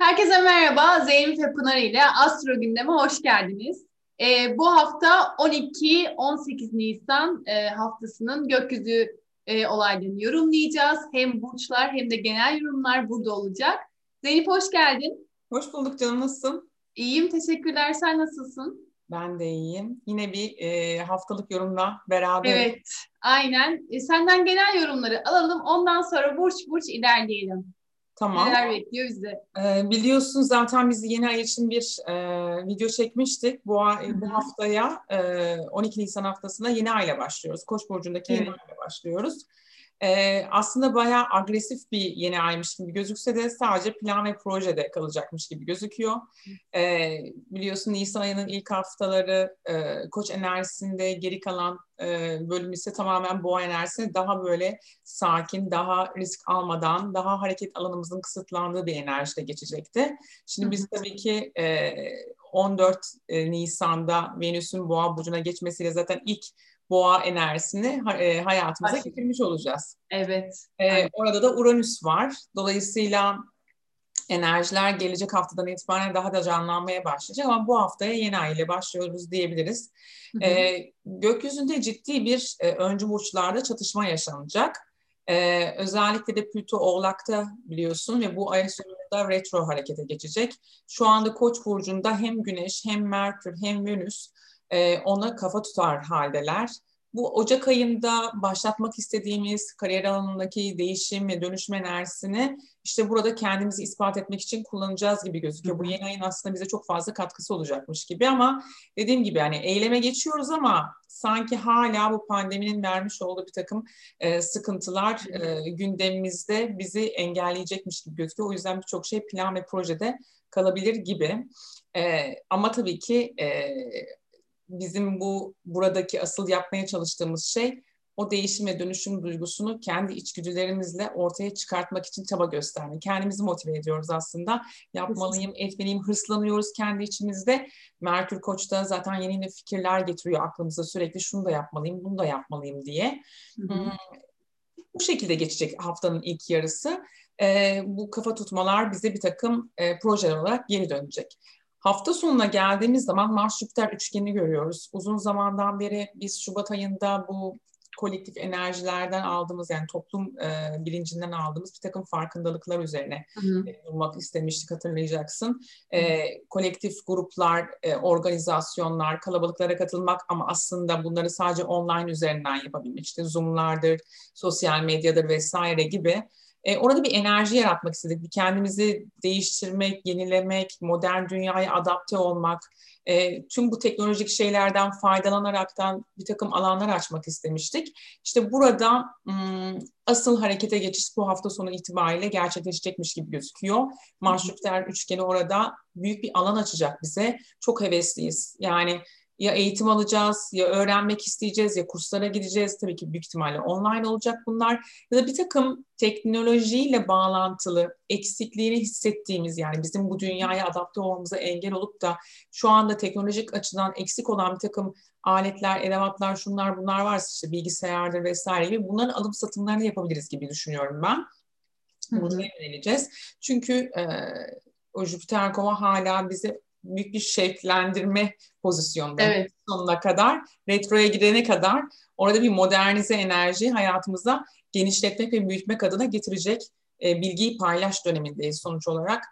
Herkese merhaba, Zeynep Pınar ile Astro Gündem'e hoş geldiniz. Bu hafta 12-18 Nisan haftasının gökyüzü olaylarını yorumlayacağız. Hem burçlar hem de genel yorumlar burada olacak. Zeynep hoş geldin. Hoş bulduk canım, nasılsın? İyiyim, teşekkürler. Sen nasılsın? Ben de iyiyim. Yine bir haftalık yorumla beraber. Evet, aynen. Senden genel yorumları alalım, ondan sonra burç burç ilerleyelim. Tamam. Neler bekliyor bizi? Biliyorsunuz zaten biz yeni ay için bir video çekmiştik. Bu haftaya 12 Nisan haftasına yeni ayla başlıyoruz. Koç burcundaki yeni ayla başlıyoruz. Aslında bayağı agresif bir yeni aymış gibi gözükse de sadece plan ve projede kalacakmış gibi gözüküyor. Biliyorsun Nisan ayının ilk haftaları koç enerjisinde, geri kalan bölüm ise tamamen boğa enerjisinde daha böyle sakin, daha risk almadan, daha hareket alanımızın kısıtlandığı bir enerjide geçecekti. Şimdi biz tabii ki 14 Nisan'da Venüs'ün boğa burcuna geçmesiyle zaten ilk boğa enerjisini hayatımıza getirmiş olacağız. Evet. Orada da Uranüs var. Dolayısıyla enerjiler gelecek haftadan itibaren daha da canlanmaya başlayacak ama bu haftaya yeni ay ile başlıyoruz diyebiliriz. Gökyüzünde ciddi bir öncü burçlarda çatışma yaşanacak. Özellikle de Plüto Oğlak'ta biliyorsun ve bu ay sonunda retro harekete geçecek. Şu anda Koç burcunda hem Güneş hem Merkür hem Venüs ona kafa tutar haldeler. Bu Ocak ayında başlatmak istediğimiz kariyer alanındaki değişim ve dönüşüm enerjisini işte burada kendimizi ispat etmek için kullanacağız gibi gözüküyor. Bu yeni ayın aslında bize çok fazla katkısı olacakmış gibi ama dediğim gibi hani eyleme geçiyoruz ama sanki hala bu pandeminin vermiş olduğu bir takım sıkıntılar gündemimizde bizi engelleyecekmiş gibi gözüküyor. O yüzden birçok şey plan ve projede kalabilir gibi. Ama tabii ki bizim buradaki asıl yapmaya çalıştığımız şey o değişim ve dönüşüm duygusunu kendi içgüdülerimizle ortaya çıkartmak için çaba göstermek. Kendimizi motive ediyoruz aslında. Yapmalıyım, etmeliyim, hırslanıyoruz kendi içimizde. Merkür Koç'ta zaten yeni fikirler getiriyor aklımıza sürekli. Şunu da yapmalıyım, bunu da yapmalıyım diye. Bu şekilde geçecek haftanın ilk yarısı. Bu kafa tutmalar bize bir takım projeler olarak geri dönecek. Hafta sonuna geldiğimiz zaman Mars-Jüpiter üçgeni görüyoruz. Uzun zamandan beri biz Şubat ayında bu kolektif enerjilerden aldığımız yani toplum bilincinden aldığımız bir takım farkındalıklar üzerine durmak istemiştik hatırlayacaksın. Kolektif gruplar, organizasyonlar, kalabalıklara katılmak ama aslında bunları sadece online üzerinden yapabilmek. İşte Zoom'lardır, sosyal medyadır vesaire gibi. Orada bir enerji yaratmak istedik. Bir kendimizi değiştirmek, yenilemek, modern dünyaya adapte olmak, tüm bu teknolojik şeylerden faydalanaraktan bir takım alanlar açmak istemiştik. İşte burada asıl harekete geçiş bu hafta sonu itibariyle gerçekleşecekmiş gibi gözüküyor. Mars-Jüpiter üçgeni orada büyük bir alan açacak bize. Çok hevesliyiz. Yani ya eğitim alacağız, ya öğrenmek isteyeceğiz, ya kurslara gideceğiz. Tabii ki büyük ihtimalle online olacak bunlar. Ya da bir takım teknolojiyle bağlantılı eksikliğini hissettiğimiz yani bizim bu dünyaya adapte olmamıza engel olup da şu anda teknolojik açıdan eksik olan bir takım aletler, edevatlar, şunlar bunlar varsa işte bilgisayardır vesaire gibi bunların alım satımlarını yapabiliriz gibi düşünüyorum ben. Bunu yöneleceğiz. Çünkü o Jüpiter Kova hala bizi büyük bir şevklendirme pozisyonunda sonuna kadar, retroya gidene kadar orada bir modernize enerjiyi hayatımıza genişletmek ve büyütmek adına getirecek bilgiyi paylaş dönemindeyiz sonuç olarak.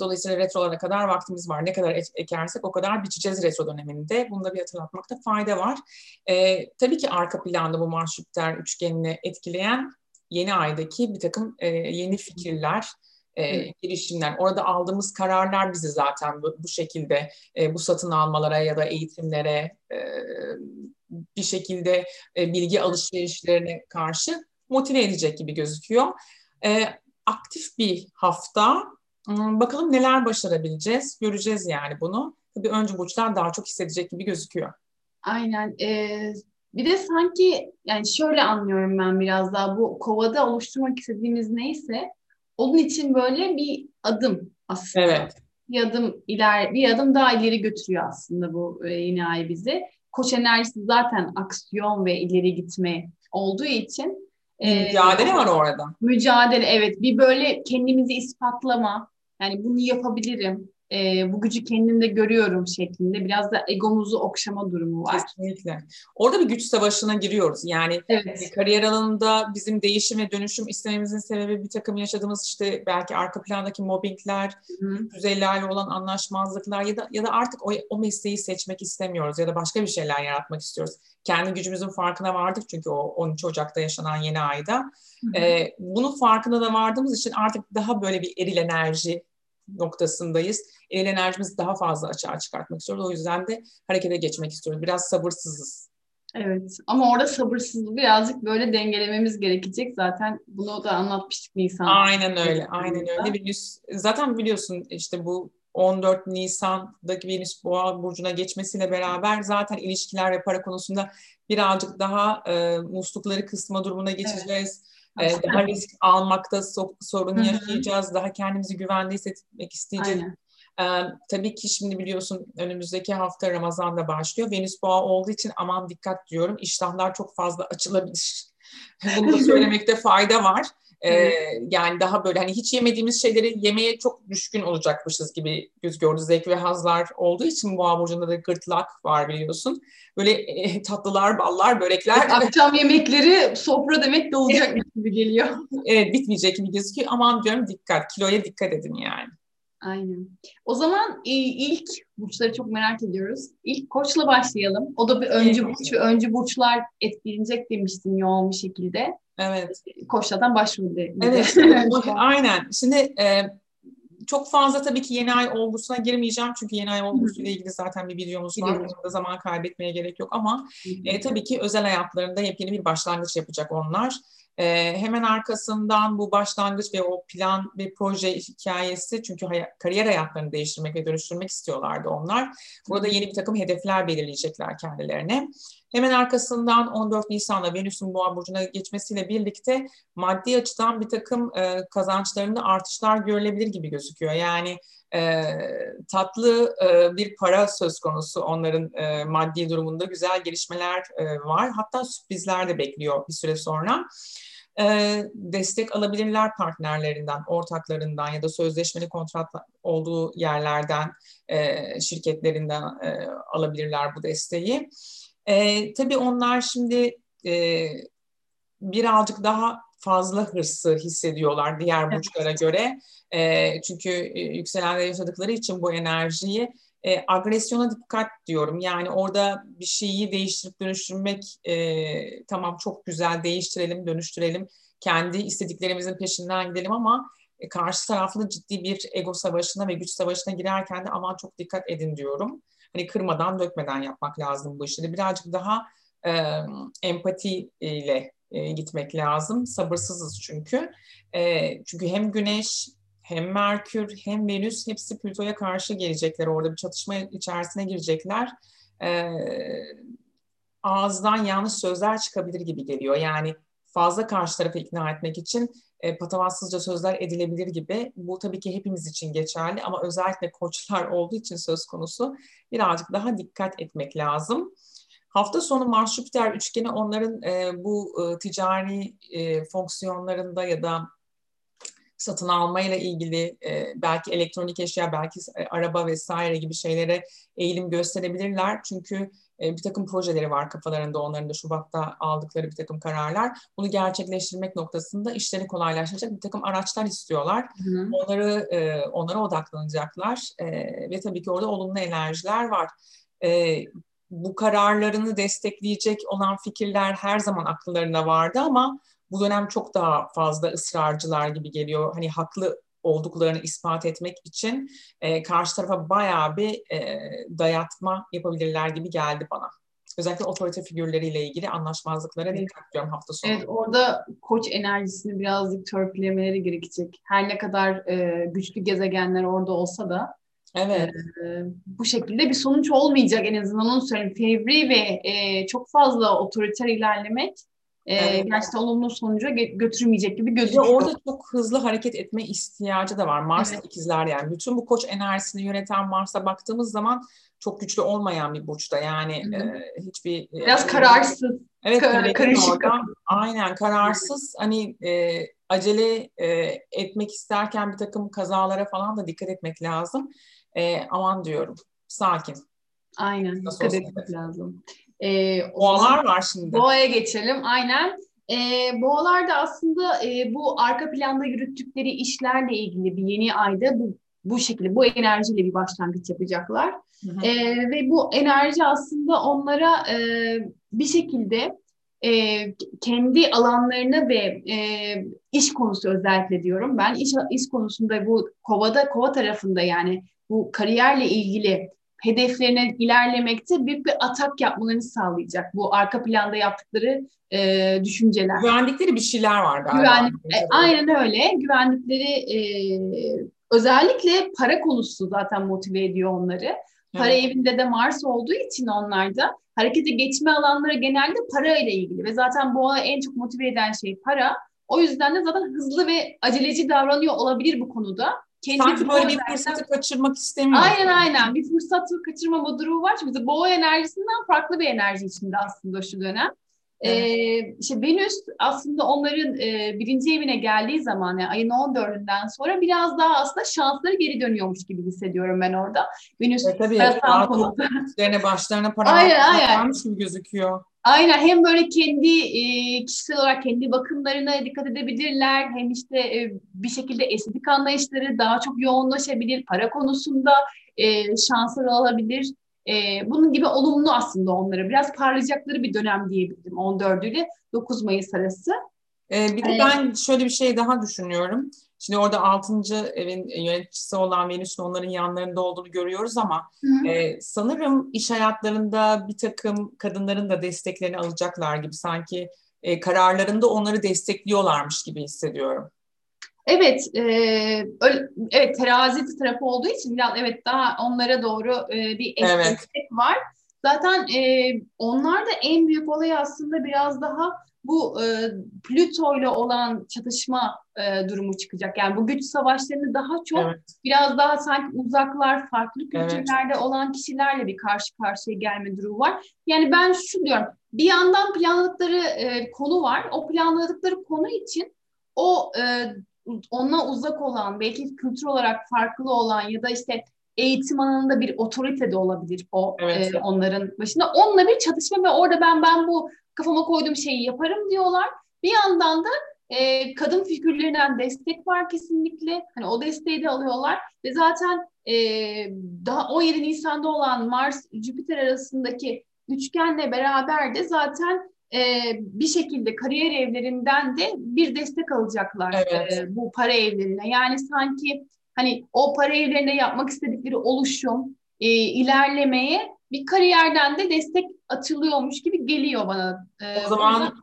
Dolayısıyla retrolara kadar vaktimiz var. Ne kadar ekersek o kadar biçeceğiz retro döneminde. Bunu da bir hatırlatmakta fayda var. Tabii ki arka planda bu Mars-Jüpiter üçgenini etkileyen yeni aydaki bir takım yeni fikirler, girişimler. Orada aldığımız kararlar bizi zaten bu şekilde bu satın almalara ya da eğitimlere bir şekilde bilgi alışverişlerine karşı motive edecek gibi gözüküyor. Aktif bir hafta. Bakalım neler başarabileceğiz. Göreceğiz yani bunu. Tabii öncü burçlar daha çok hissedecek gibi gözüküyor. Aynen. Bir de sanki yani şöyle anlıyorum ben biraz daha bu kovada oluşturmak istediğimiz neyse onun için böyle bir adım aslında. Evet. Bir adım daha ileri götürüyor aslında bu yeni ay bizi. Koç enerjisi zaten aksiyon ve ileri gitme olduğu için. Mücadele var orada. Mücadele evet. Bir böyle kendimizi ispatlama. Yani bunu yapabilirim, bu gücü kendimde görüyorum şeklinde biraz da egomuzu okşama durumu var. Kesinlikle. Orada bir güç savaşına giriyoruz. Yani evet. Kariyer alanında bizim değişim ve dönüşüm istememizin sebebi bir takım yaşadığımız işte belki arka plandaki mobbingler, düzeylerle olan anlaşmazlıklar ya da artık o mesleği seçmek istemiyoruz ya da başka bir şeyler yaratmak istiyoruz. Kendi gücümüzün farkına vardık çünkü o 13 Ocak'ta yaşanan yeni ayda. Bunun farkına da vardığımız için artık daha böyle bir eril enerji noktasındayız. El enerjimizi daha fazla açığa çıkartmak istiyoruz. O yüzden de harekete geçmek istiyoruz. Biraz sabırsızız. Evet. Ama orada sabırsızlığı birazcık böyle dengelememiz gerekecek. Zaten bunu da anlatmıştık Nisan'da. Aynen öyle. Aynen öyle. Venüs, zaten biliyorsun işte bu 14 Nisan'daki Venüs Boğa burcuna geçmesiyle beraber zaten ilişkiler ve para konusunda birazcık daha muslukları kısma durumuna geçeceğiz. Evet. Daha risk almakta sorun yaşayacağız. Daha kendimizi güvende hissetmek isteyeceğiz. Tabii ki şimdi biliyorsun önümüzdeki hafta Ramazan da başlıyor. Venüs Boğa olduğu için aman dikkat diyorum. İştahlar çok fazla açılabilir. Bunu da söylemekte fayda var. Yani daha böyle hani hiç yemediğimiz şeyleri yemeye çok düşkün olacakmışız gibi göz gördü. Zevk ve hazlar olduğu için Boğa burcunda da gırtlak var biliyorsun. Böyle tatlılar, ballar, börekler. Evet, akşam yemekleri sofra demek de olacak gibi geliyor. Evet, bitmeyecek gibi gözüküyor. Aman diyorum dikkat, kiloya dikkat edin yani. Aynen. O zaman ilk burçları çok merak ediyoruz. İlk Koç'la başlayalım. O da bir öncü burç ve öncü burçlar etkilenecek demiştin yoğun bir şekilde. Evet. Koçlardan başvurdu. Evet. Aynen. Şimdi çok fazla tabii ki yeni ay olgusuna girmeyeceğim. Çünkü yeni ay olgusuyla ilgili zaten bir videomuz var. Orada zaman kaybetmeye gerek yok ama tabii ki özel hayatlarında yepyeni bir başlangıç yapacak onlar. Hemen arkasından bu başlangıç ve o plan ve proje hikayesi çünkü kariyer hayatlarını değiştirmek ve dönüştürmek istiyorlardı onlar. Burada yeni bir takım hedefler belirleyecekler kendilerine. Hemen arkasından 14 Nisan'da Venüs'ün Boğa burcuna geçmesiyle birlikte maddi açıdan bir takım kazançlarında artışlar görülebilir gibi gözüküyor. Yani tatlı bir para söz konusu onların maddi durumunda güzel gelişmeler var. Hatta sürprizler de bekliyor bir süre sonra. Destek alabilirler partnerlerinden, ortaklarından ya da sözleşmeli kontrat olduğu yerlerden, şirketlerinden alabilirler bu desteği. Tabii onlar şimdi birazcık daha fazla hırsı hissediyorlar diğer burçlara göre. Çünkü yükselenler yaşadıkları için bu enerjiyi agresyona dikkat diyorum. Yani orada bir şeyi değiştirip dönüştürmek tamam çok güzel değiştirelim, dönüştürelim. Kendi istediklerimizin peşinden gidelim ama karşı taraflı ciddi bir ego savaşına ve güç savaşına girerken de aman çok dikkat edin diyorum. Hani kırmadan, dökmeden yapmak lazım bu işleri. Birazcık daha empatiyle gitmek lazım. Sabırsızız çünkü. Çünkü hem Güneş, hem Merkür, hem Venüs hepsi Plüto'ya karşı gelecekler. Orada bir çatışma içerisine girecekler. Ağızdan yanlış sözler çıkabilir gibi geliyor. Yani fazla karşı tarafı ikna etmek için patavatsızca sözler edilebilir gibi. Bu tabii ki hepimiz için geçerli ama özellikle koçlar olduğu için söz konusu birazcık daha dikkat etmek lazım. Hafta sonu Mars-Jüpiter üçgeni onların bu ticari fonksiyonlarında ya da satın almayla ilgili belki elektronik eşya, belki araba vesaire gibi şeylere eğilim gösterebilirler. Çünkü bir takım projeleri var kafalarında onların da Şubat'ta aldıkları bir takım kararlar. Bunu gerçekleştirmek noktasında işleri kolaylaştıracak bir takım araçlar istiyorlar. Onlara odaklanacaklar ve tabii ki orada olumlu enerjiler var. Bu kararlarını destekleyecek olan fikirler her zaman akıllarında vardı ama bu dönem çok daha fazla ısrarcılar gibi geliyor. Hani haklı olduklarını ispat etmek için karşı tarafa bayağı bir dayatma yapabilirler gibi geldi bana. Özellikle otorite figürleriyle ilgili anlaşmazlıklara dikkat ediyorum hafta sonu. Evet, orada koç enerjisini birazcık törpülemeleri gerekecek. Her ne kadar güçlü gezegenler orada olsa da evet. Bu şekilde bir sonuç olmayacak en azından onu söyleyeyim. Fevri ve çok fazla otoriter ilerlemek gerçekten olumlu sonuca götürmeyecek gibi gözüküyor. Orada çok hızlı hareket etme ihtiyacı da var. Mars'ta ikizler yani. Bütün bu koç enerjisini yöneten Mars'a baktığımız zaman çok güçlü olmayan bir burçta. Yani hiçbir... Biraz kararsız. Evet, karışık. Aynen kararsız. Hani acele etmek isterken bir takım kazalara falan da dikkat etmek lazım. Aman diyorum, sakin. Aynen, nasıl dikkat etmek lazım. Boğalar var şimdi. Boğa'ya geçelim, aynen. Boğalar da aslında bu arka planda yürüttükleri işlerle ilgili bir yeni ayda bu şekilde, bu enerjiyle bir başlangıç yapacaklar. Ve bu enerji aslında onlara bir şekilde kendi alanlarına ve iş konusu, özellikle diyorum ben iş konusunda, bu kova tarafında, yani bu kariyerle ilgili hedeflerine ilerlemekte büyük bir atak yapmalarını sağlayacak bu arka planda yaptıkları düşünceler. Güvendikleri bir şeyler var galiba. Aynen öyle. Güvendikleri özellikle para konusu zaten motive ediyor onları. Para evinde de Mars olduğu için onlarda harekete geçme alanları genelde para ile ilgili ve zaten boğa en çok motive eden şey para. O yüzden de zaten hızlı ve aceleci davranıyor olabilir bu konuda. Sanki böyle bir fırsatı kaçırmak istemiyor. Aynen. Bir fırsatı kaçırmama durumu var. Çünkü boğa enerjisinden farklı bir enerji içinde aslında şu dönem. Evet. İşte Venüs aslında onların birinci evine geldiği zaman, yani ayın 14'ünden sonra biraz daha aslında şansları geri dönüyormuş gibi hissediyorum ben orada. Venüs parasal konuda. Üzerine başlarına para varmış gibi gözüküyor. Aynen, hem böyle kendi kişisel olarak kendi bakımlarına dikkat edebilirler, hem işte bir şekilde estetik anlayışları daha çok yoğunlaşabilir, para konusunda şansları alabilir. Bunun gibi olumlu aslında onlara. Biraz parlayacakları bir dönem diyebilirim, 14 ile 9 Mayıs arası. Bir de ben şöyle bir şey daha düşünüyorum. Şimdi orada 6. evin yöneticisi olan Venüs'ün onların yanlarında olduğunu görüyoruz ama sanırım iş hayatlarında bir takım kadınların da desteklerini alacaklar gibi, sanki kararlarında onları destekliyorlarmış gibi hissediyorum. Evet, evet, terazi tarafı olduğu için biraz daha onlara doğru bir destek var. Zaten onlar da en büyük olay aslında biraz daha bu Plüto'yla olan çatışma durumu çıkacak. Yani bu güç savaşlarını daha çok biraz daha sanki uzaklar, farklı kültürlerde olan kişilerle bir karşı karşıya gelme durumu var. Yani ben şu diyorum, bir yandan planladıkları konu var. O planladıkları konu için o onunla uzak olan, belki kültür olarak farklı olan ya da işte eğitim alanında bir otorite de olabilir o onların başında. Onunla bir çatışma ve orada ben bu kafama koyduğum şeyi yaparım diyorlar. Bir yandan da kadın figürlerinden destek var kesinlikle. Hani o desteği de alıyorlar ve zaten daha 17 Nisan'da olan Mars-Jüpiter arasındaki üçgenle beraber de zaten bir şekilde kariyer evlerinden de bir destek alacaklar bu para evlerine. Yani sanki hani o para evlerinde yapmak istedikleri oluşum, ilerlemeye bir kariyerden de destek atılıyormuş gibi geliyor bana.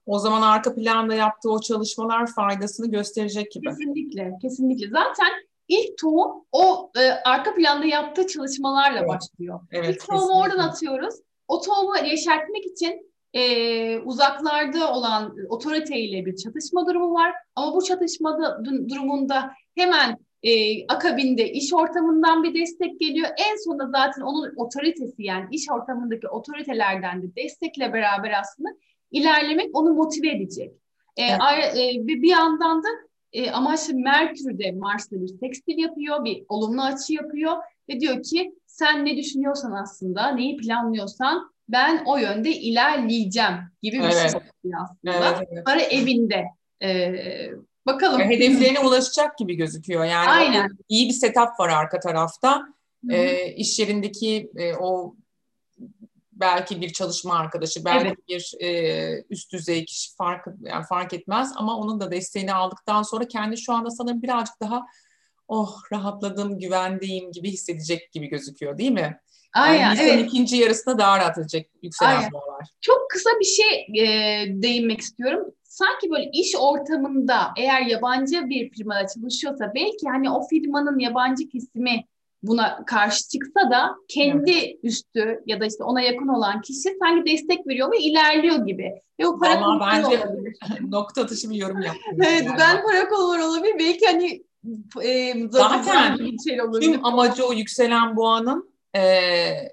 O zaman arka planda yaptığı o çalışmalar faydasını gösterecek gibi. Kesinlikle. Zaten ilk tohum o arka planda yaptığı çalışmalarla başlıyor. İlk tohumu oradan atıyoruz. O tohumu yeşertmek için uzaklarda olan otoriteyle bir çatışma durumu var. Ama bu çatışma durumunda hemen akabinde iş ortamından bir destek geliyor. En sonunda zaten onun otoritesi, yani iş ortamındaki otoritelerden de destekle beraber aslında ilerlemek onu motive edecek. Bir yandan da ama şimdi Merkür de Mars'la bir sekstil yapıyor, bir olumlu açı yapıyor ve diyor ki sen ne düşünüyorsan aslında, neyi planlıyorsan ben o yönde ilerleyeceğim gibi bir şey oluyor aslında. Para evinde. Bakalım. Hedeflerine ulaşacak gibi gözüküyor. Yani iyi bir setup var arka tarafta. İş yerindeki o belki bir çalışma arkadaşı, belki bir üst düzey kişi fark etmez ama onun da desteğini aldıktan sonra kendi şu anda sanırım birazcık daha rahatladım, güvendeyim gibi hissedecek gibi gözüküyor, değil mi? Yani Nisan ikinci yarısında daha rahat edecek yükselen boğalar. Çok kısa bir şey değinmek istiyorum. Sanki böyle iş ortamında eğer yabancı bir firmada çalışıyorsa, belki hani o firmanın yabancı kesimi buna karşı çıksa da kendi üstü ya da işte ona yakın olan kişi sanki destek veriyor ve ilerliyor gibi. Ve o para konuları olabilir. Nokta atışı bir yorum yaptım. Ben para konuları olabilir. Belki hani zaten bir şey olabilir. Tüm amacı o yükselen boğanın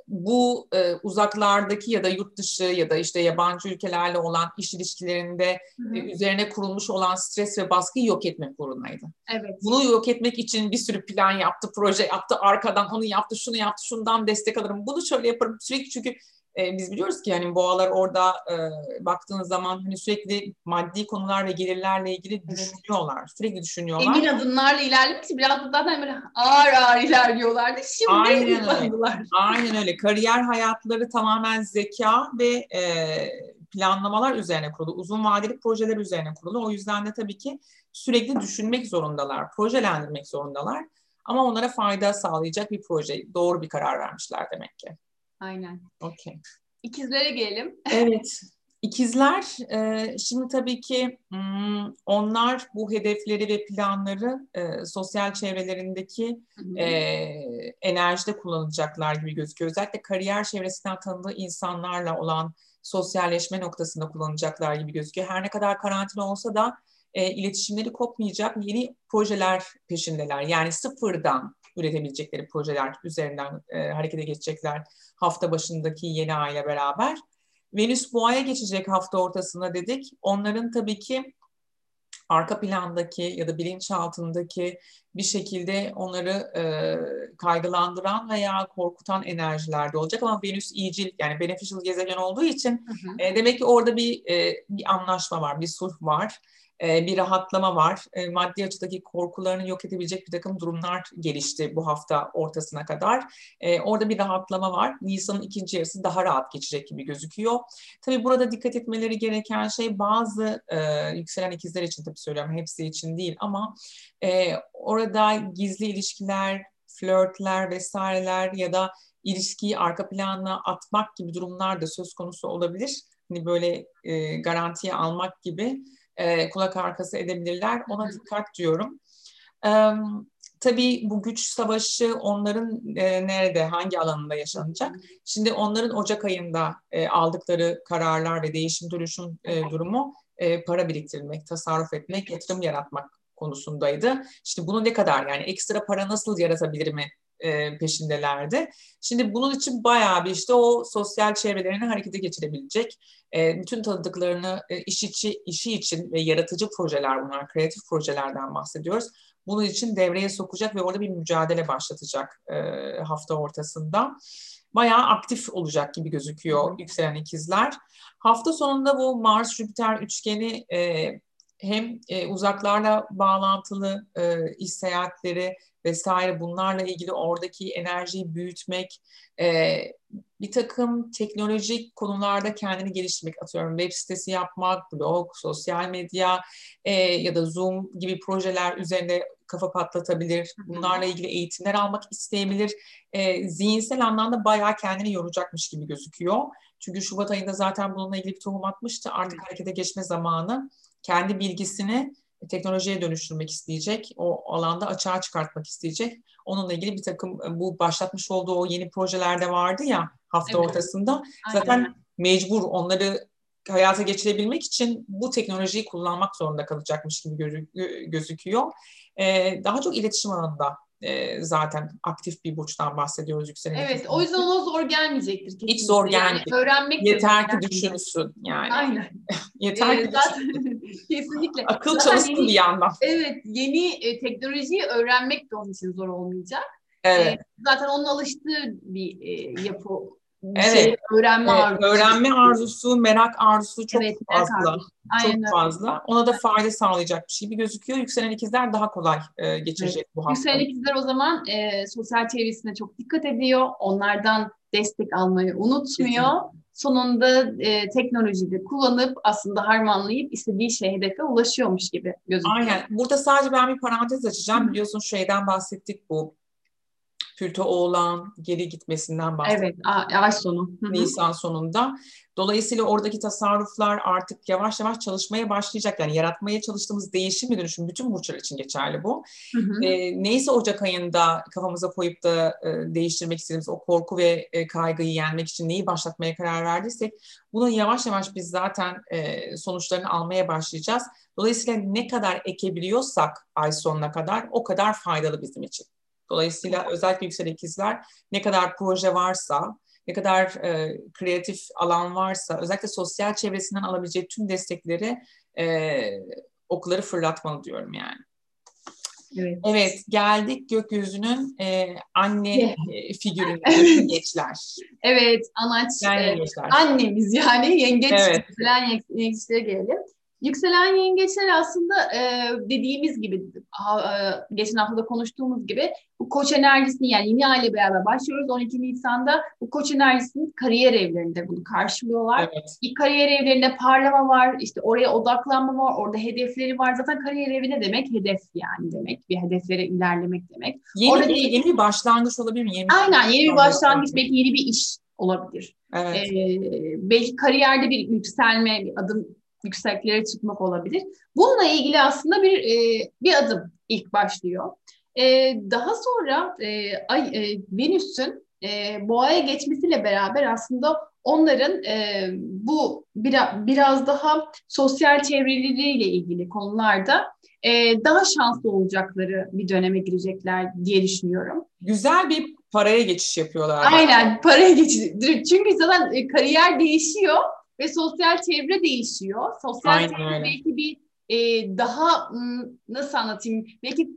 bu uzaklardaki ya da yurt dışı ya da işte yabancı ülkelerle olan iş ilişkilerinde üzerine kurulmuş olan stres ve baskıyı yok etmek uğrunaydı. Evet. Bunu yok etmek için bir sürü plan yaptı, proje yaptı, arkadan onu yaptı, şunu yaptı, şundan destek alırım, bunu şöyle yaparım sürekli, çünkü biz biliyoruz ki yani boğalar orada baktığınız zaman hani sürekli maddi konular ve gelirlerle ilgili düşünüyorlar. Sürekli düşünüyorlar. Emin adımlarla ilerlemişti. Biraz da zaten böyle ağır ağır ilerliyorlardı. Şimdi Aynen öyle. Aynen öyle. Kariyer hayatları tamamen zeka ve planlamalar üzerine kurulu. Uzun vadeli projeler üzerine kurulu. O yüzden de tabii ki sürekli düşünmek zorundalar. Projelendirmek zorundalar. Ama onlara fayda sağlayacak bir proje. Doğru bir karar vermişler demek ki. Aynen. Okay. İkizlere gelelim. Evet. İkizler şimdi tabii ki onlar bu hedefleri ve planları sosyal çevrelerindeki enerjide kullanacaklar gibi gözüküyor. Özellikle kariyer çevresinden tanıdığı insanlarla olan sosyalleşme noktasında kullanacaklar gibi gözüküyor. Her ne kadar karantina olsa da iletişimleri kopmayacak yeni projeler peşindeler. Yani sıfırdan üretebilecekleri projeler üzerinden harekete geçecekler hafta başındaki yeni ayla beraber. Venüs Boğa'ya geçecek hafta ortasında dedik. Onların tabii ki arka plandaki ya da bilinçaltındaki bir şekilde onları kaygılandıran veya korkutan enerjilerde olacak. Ama Venüs iyicil, yani beneficial gezegen olduğu için demek ki orada bir anlaşma var, bir sulh var. Bir rahatlama var. Maddi açıdaki korkularını yok edebilecek bir takım durumlar gelişti bu hafta ortasına kadar. Orada bir rahatlama var. Nisan'ın ikinci yarısı daha rahat geçecek gibi gözüküyor. Tabii burada dikkat etmeleri gereken şey bazı yükselen ikizler için tabii söylüyorum, hepsi için değil ama orada gizli ilişkiler, flörtler vesaireler ya da ilişkiyi arka plana atmak gibi durumlar da söz konusu olabilir. Hani böyle garantiye almak gibi kulak arkası edebilirler. Ona dikkat diyorum. Tabii bu güç savaşı onların nerede, hangi alanında yaşanacak? Şimdi onların Ocak ayında aldıkları kararlar ve değişim dönüşüm durumu para biriktirmek, tasarruf etmek, yatırım yaratmak konusundaydı. Şimdi bunu ne kadar, yani ekstra para nasıl yaratabilir mi peşindelerdi. Şimdi bunun için bayağı bir işte o sosyal çevrelerini harekete geçirebilecek, bütün tanıdıklarını işi için ve yaratıcı projeler bunlar, kreatif projelerden bahsediyoruz. Bunun için devreye sokacak ve orada bir mücadele başlatacak hafta ortasında. Bayağı aktif olacak gibi gözüküyor yükselen ikizler. Hafta sonunda bu Mars-Jüpiter üçgeni hem uzaklarla bağlantılı iş seyahatleri vesaire, bunlarla ilgili oradaki enerjiyi büyütmek, bir takım teknolojik konularda kendini geliştirmek, atıyorum web sitesi yapmak, blog, sosyal medya ya da Zoom gibi projeler üzerinde kafa patlatabilir, bunlarla ilgili eğitimler almak isteyebilir. Zihinsel anlamda bayağı kendini yoracakmış gibi gözüküyor. Çünkü Şubat ayında zaten bununla ilgili bir tohum atmıştı, artık harekete geçme zamanı. Kendi bilgisini teknolojiye dönüştürmek isteyecek, o alanda açığa çıkartmak isteyecek. Onunla ilgili bir takım bu başlatmış olduğu o yeni projelerde vardı ya hafta ortasında. Zaten mecbur onları hayata geçirebilmek için bu teknolojiyi kullanmak zorunda kalacakmış gibi gözüküyor. Daha çok iletişim alanında zaten aktif bir burçtan bahsediyoruz yükselen. Evet, o yüzden o zor gelmeyecektir. Kesinlikle. Hiç zor gelmeyecek. Yani öğrenmek yeter ki düşünsün yani. Aynen. Yeter ki düşünsün. Kesinlikle. Akıl çalışsın bir yandan. Evet, yeni teknolojiyi öğrenmek de onun için zor olmayacak. Evet. Zaten onun alıştığı bir yapı. Öğrenme arzusu, merak arzusu çok fazla. Çok fazla. Ona da fayda sağlayacak bir şey gibi gözüküyor. Yükselen ikizler daha kolay geçirecek bu hafta. Yükselen ikizler o zaman sosyal çevresine çok dikkat ediyor. Onlardan destek almayı unutmuyor. Kesinlikle. Sonunda teknolojide kullanıp aslında harmanlayıp istediği şey, hedefe ulaşıyormuş gibi gözüküyor. Aynen. Burada sadece ben bir parantez açacağım. Biliyorsun şeyden bahsettik bu. Plüto Oğlan geri gitmesinden bahsediyor. Evet, ay sonu. Nisan sonunda. Dolayısıyla oradaki tasarruflar artık yavaş yavaş çalışmaya başlayacak. Yani yaratmaya çalıştığımız değişim ve dönüşüm bütün burçlar için geçerli bu. Neyse Ocak ayında kafamıza koyup da değiştirmek istediğimiz o korku ve kaygıyı yenmek için neyi başlatmaya karar verdiysek bunun yavaş yavaş biz zaten sonuçlarını almaya başlayacağız. Dolayısıyla ne kadar ekebiliyorsak ay sonuna kadar o kadar faydalı bizim için. Dolayısıyla özellikle yükselen ikizler ne kadar proje varsa, ne kadar kreatif alan varsa, özellikle sosyal çevresinden alabileceği tüm destekleri, okları fırlatmalı diyorum yani. Evet, evet, geldik gökyüzünün anne figürüne, yengeçler. Evet, anaç annemiz yani yengeç, evet. Yükselen yengeçlere gelelim. Yükselen yengeçler aslında dediğimiz gibi, geçen hafta da konuştuğumuz gibi bu koç enerjisini, yani yeni aile beraber başlıyoruz. 12 Nisan'da bu koç enerjisinin kariyer evlerinde bunu karşılıyorlar. Evet. İlk kariyer evlerinde parlama var, işte oraya odaklanma var, orada hedefleri var. Zaten kariyer evi ne demek? Hedef yani demek. Bir hedeflere ilerlemek demek. Yeni bir başlangıç olabilir mi? Aynen, yeni bir başlangıç, belki yeni bir iş olabilir. Evet. Belki kariyerde bir yükselme, bir adım, yükseklere çıkmak olabilir. Bununla ilgili aslında bir adım ilk başlıyor. Daha sonra Venüs'ün Boğa'ya geçmesiyle beraber aslında onların bu biraz daha sosyal çevreleriyle ilgili konularda daha şanslı olacakları bir döneme girecekler diye düşünüyorum. Güzel bir paraya geçiş yapıyorlar. Aynen, paraya geçiş. Çünkü zaten kariyer değişiyor. Ve sosyal çevre değişiyor. Sosyal çevre belki bir daha, nasıl anlatayım, belki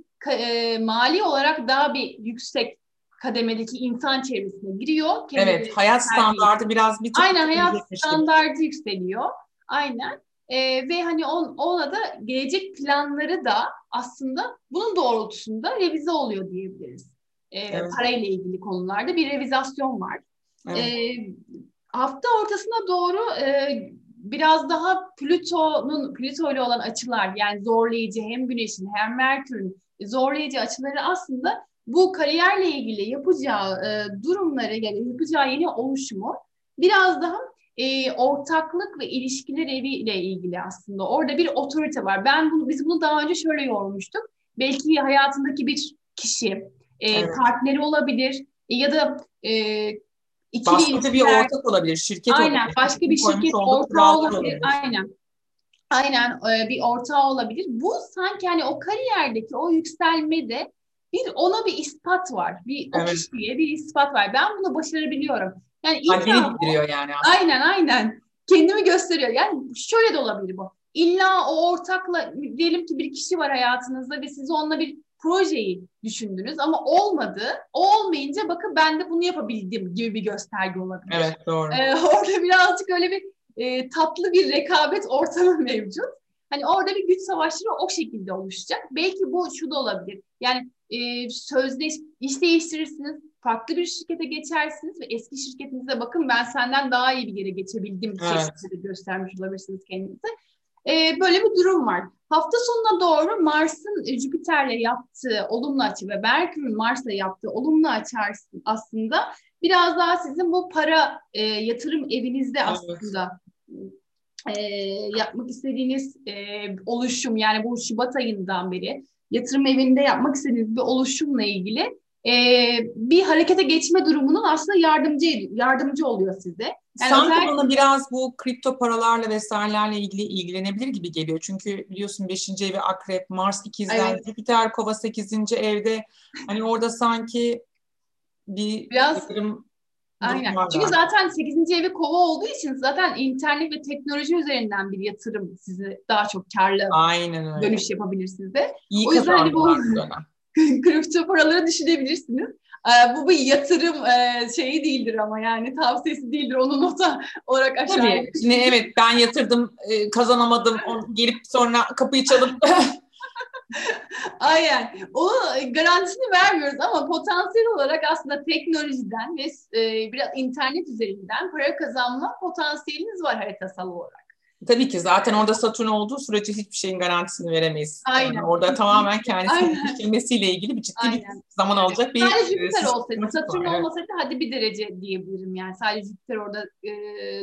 mali olarak daha bir yüksek kademedeki insan çevresine giriyor. Evet, hayat standartı biraz bir tık. Aynen, hayat standartı yükseliyor. Aynen. Ve hani ona da gelecek planları da aslında bunun doğrultusunda revize oluyor diyebiliriz. Evet. Parayla ilgili konularda bir revizasyon var. Evet. Hafta ortasına doğru biraz daha Plüto ile olan açılar, yani zorlayıcı, hem Güneş'in hem Merkür'ün zorlayıcı açıları aslında bu kariyerle ilgili yapacağı durumları, yani yapacağı yeni oluşumu biraz daha ortaklık ve ilişkiler eviyle ilgili aslında. Orada bir otorite var. Biz bunu daha önce şöyle yormuştuk. Belki hayatındaki bir kişi, evet, partneri olabilir ya da başka bir ortak olabilir, şirket olabilir. Aynen, başka bir şirket ortağı olabilir. Aynen. Aynen, bir ortağı olabilir. Bu sanki hani o kariyerdeki o yükselmede ona bir ispat var. O kişiye bir ispat var. Ben bunu başarabiliyorum. Yani anneni bildiriyor yani aslında. Aynen. Kendimi gösteriyor. Yani şöyle de olabilir bu. İlla o ortakla, diyelim ki bir kişi var hayatınızda ve siz onunla bir projeyi düşündünüz ama olmadı. Olmayınca bakın ben de bunu yapabildim gibi bir gösterge olabilir. Evet, doğru. Orada birazcık öyle bir tatlı bir rekabet ortamı mevcut. Hani orada bir güç savaşları o şekilde oluşacak. Belki bu şu da olabilir. Yani iş değiştirirsiniz, farklı bir şirkete geçersiniz ve eski şirketinize bakın ben senden daha iyi bir yere geçebildim şeklinde göstermiş olabilirsiniz kendinize. Böyle bir durum var. Hafta sonuna doğru Mars'ın Jüpiter'le yaptığı olumlu açı ve Merkür'ün Mars'la yaptığı olumlu açı aslında biraz daha sizin bu para yatırım evinizde aslında yapmak istediğiniz oluşum, yani bu Şubat ayından beri yatırım evinde yapmak istediğiniz bir oluşumla ilgili bir harekete geçme durumunun aslında yardımcı oluyor size. Yani sanki bana biraz bu kripto paralarla vesairelerle ilgili ilgilenebilir gibi geliyor. Çünkü biliyorsun 5. evi Akrep, Mars 2'den, evet, Jüpiter Kova 8. evde. Hani orada sanki biraz aynen. Çünkü zaten 8. evi Kova olduğu için zaten internet ve teknoloji üzerinden bir yatırım sizi daha çok karlı dönüş yapabilirsiniz de. İyi, o yüzden hani bu kripto paraları düşünebilirsiniz. Bu bir yatırım şeyi değildir ama yani tavsiyesi değildir. Onu nota olarak aşağıya. Şimdi evet, ben yatırdım kazanamadım. Gelip sonra kapıyı çalıp. Aynen. Onun garantisini vermiyoruz ama potansiyel olarak aslında teknolojiden ve biraz internet üzerinden para kazanma potansiyeliniz var haritasal olarak. Tabii ki zaten orada Satürn olduğu sürece hiçbir şeyin garantisini veremeyiz. Aynen. Yani orada tamamen kendisinin düşünmesiyle ilgili bir ciddi bir zaman alacak bir... Sadece Jüpiter olsaydı, Satürn olmasaydı hadi bir derece diyebilirim yani. Sadece Jüpiter orada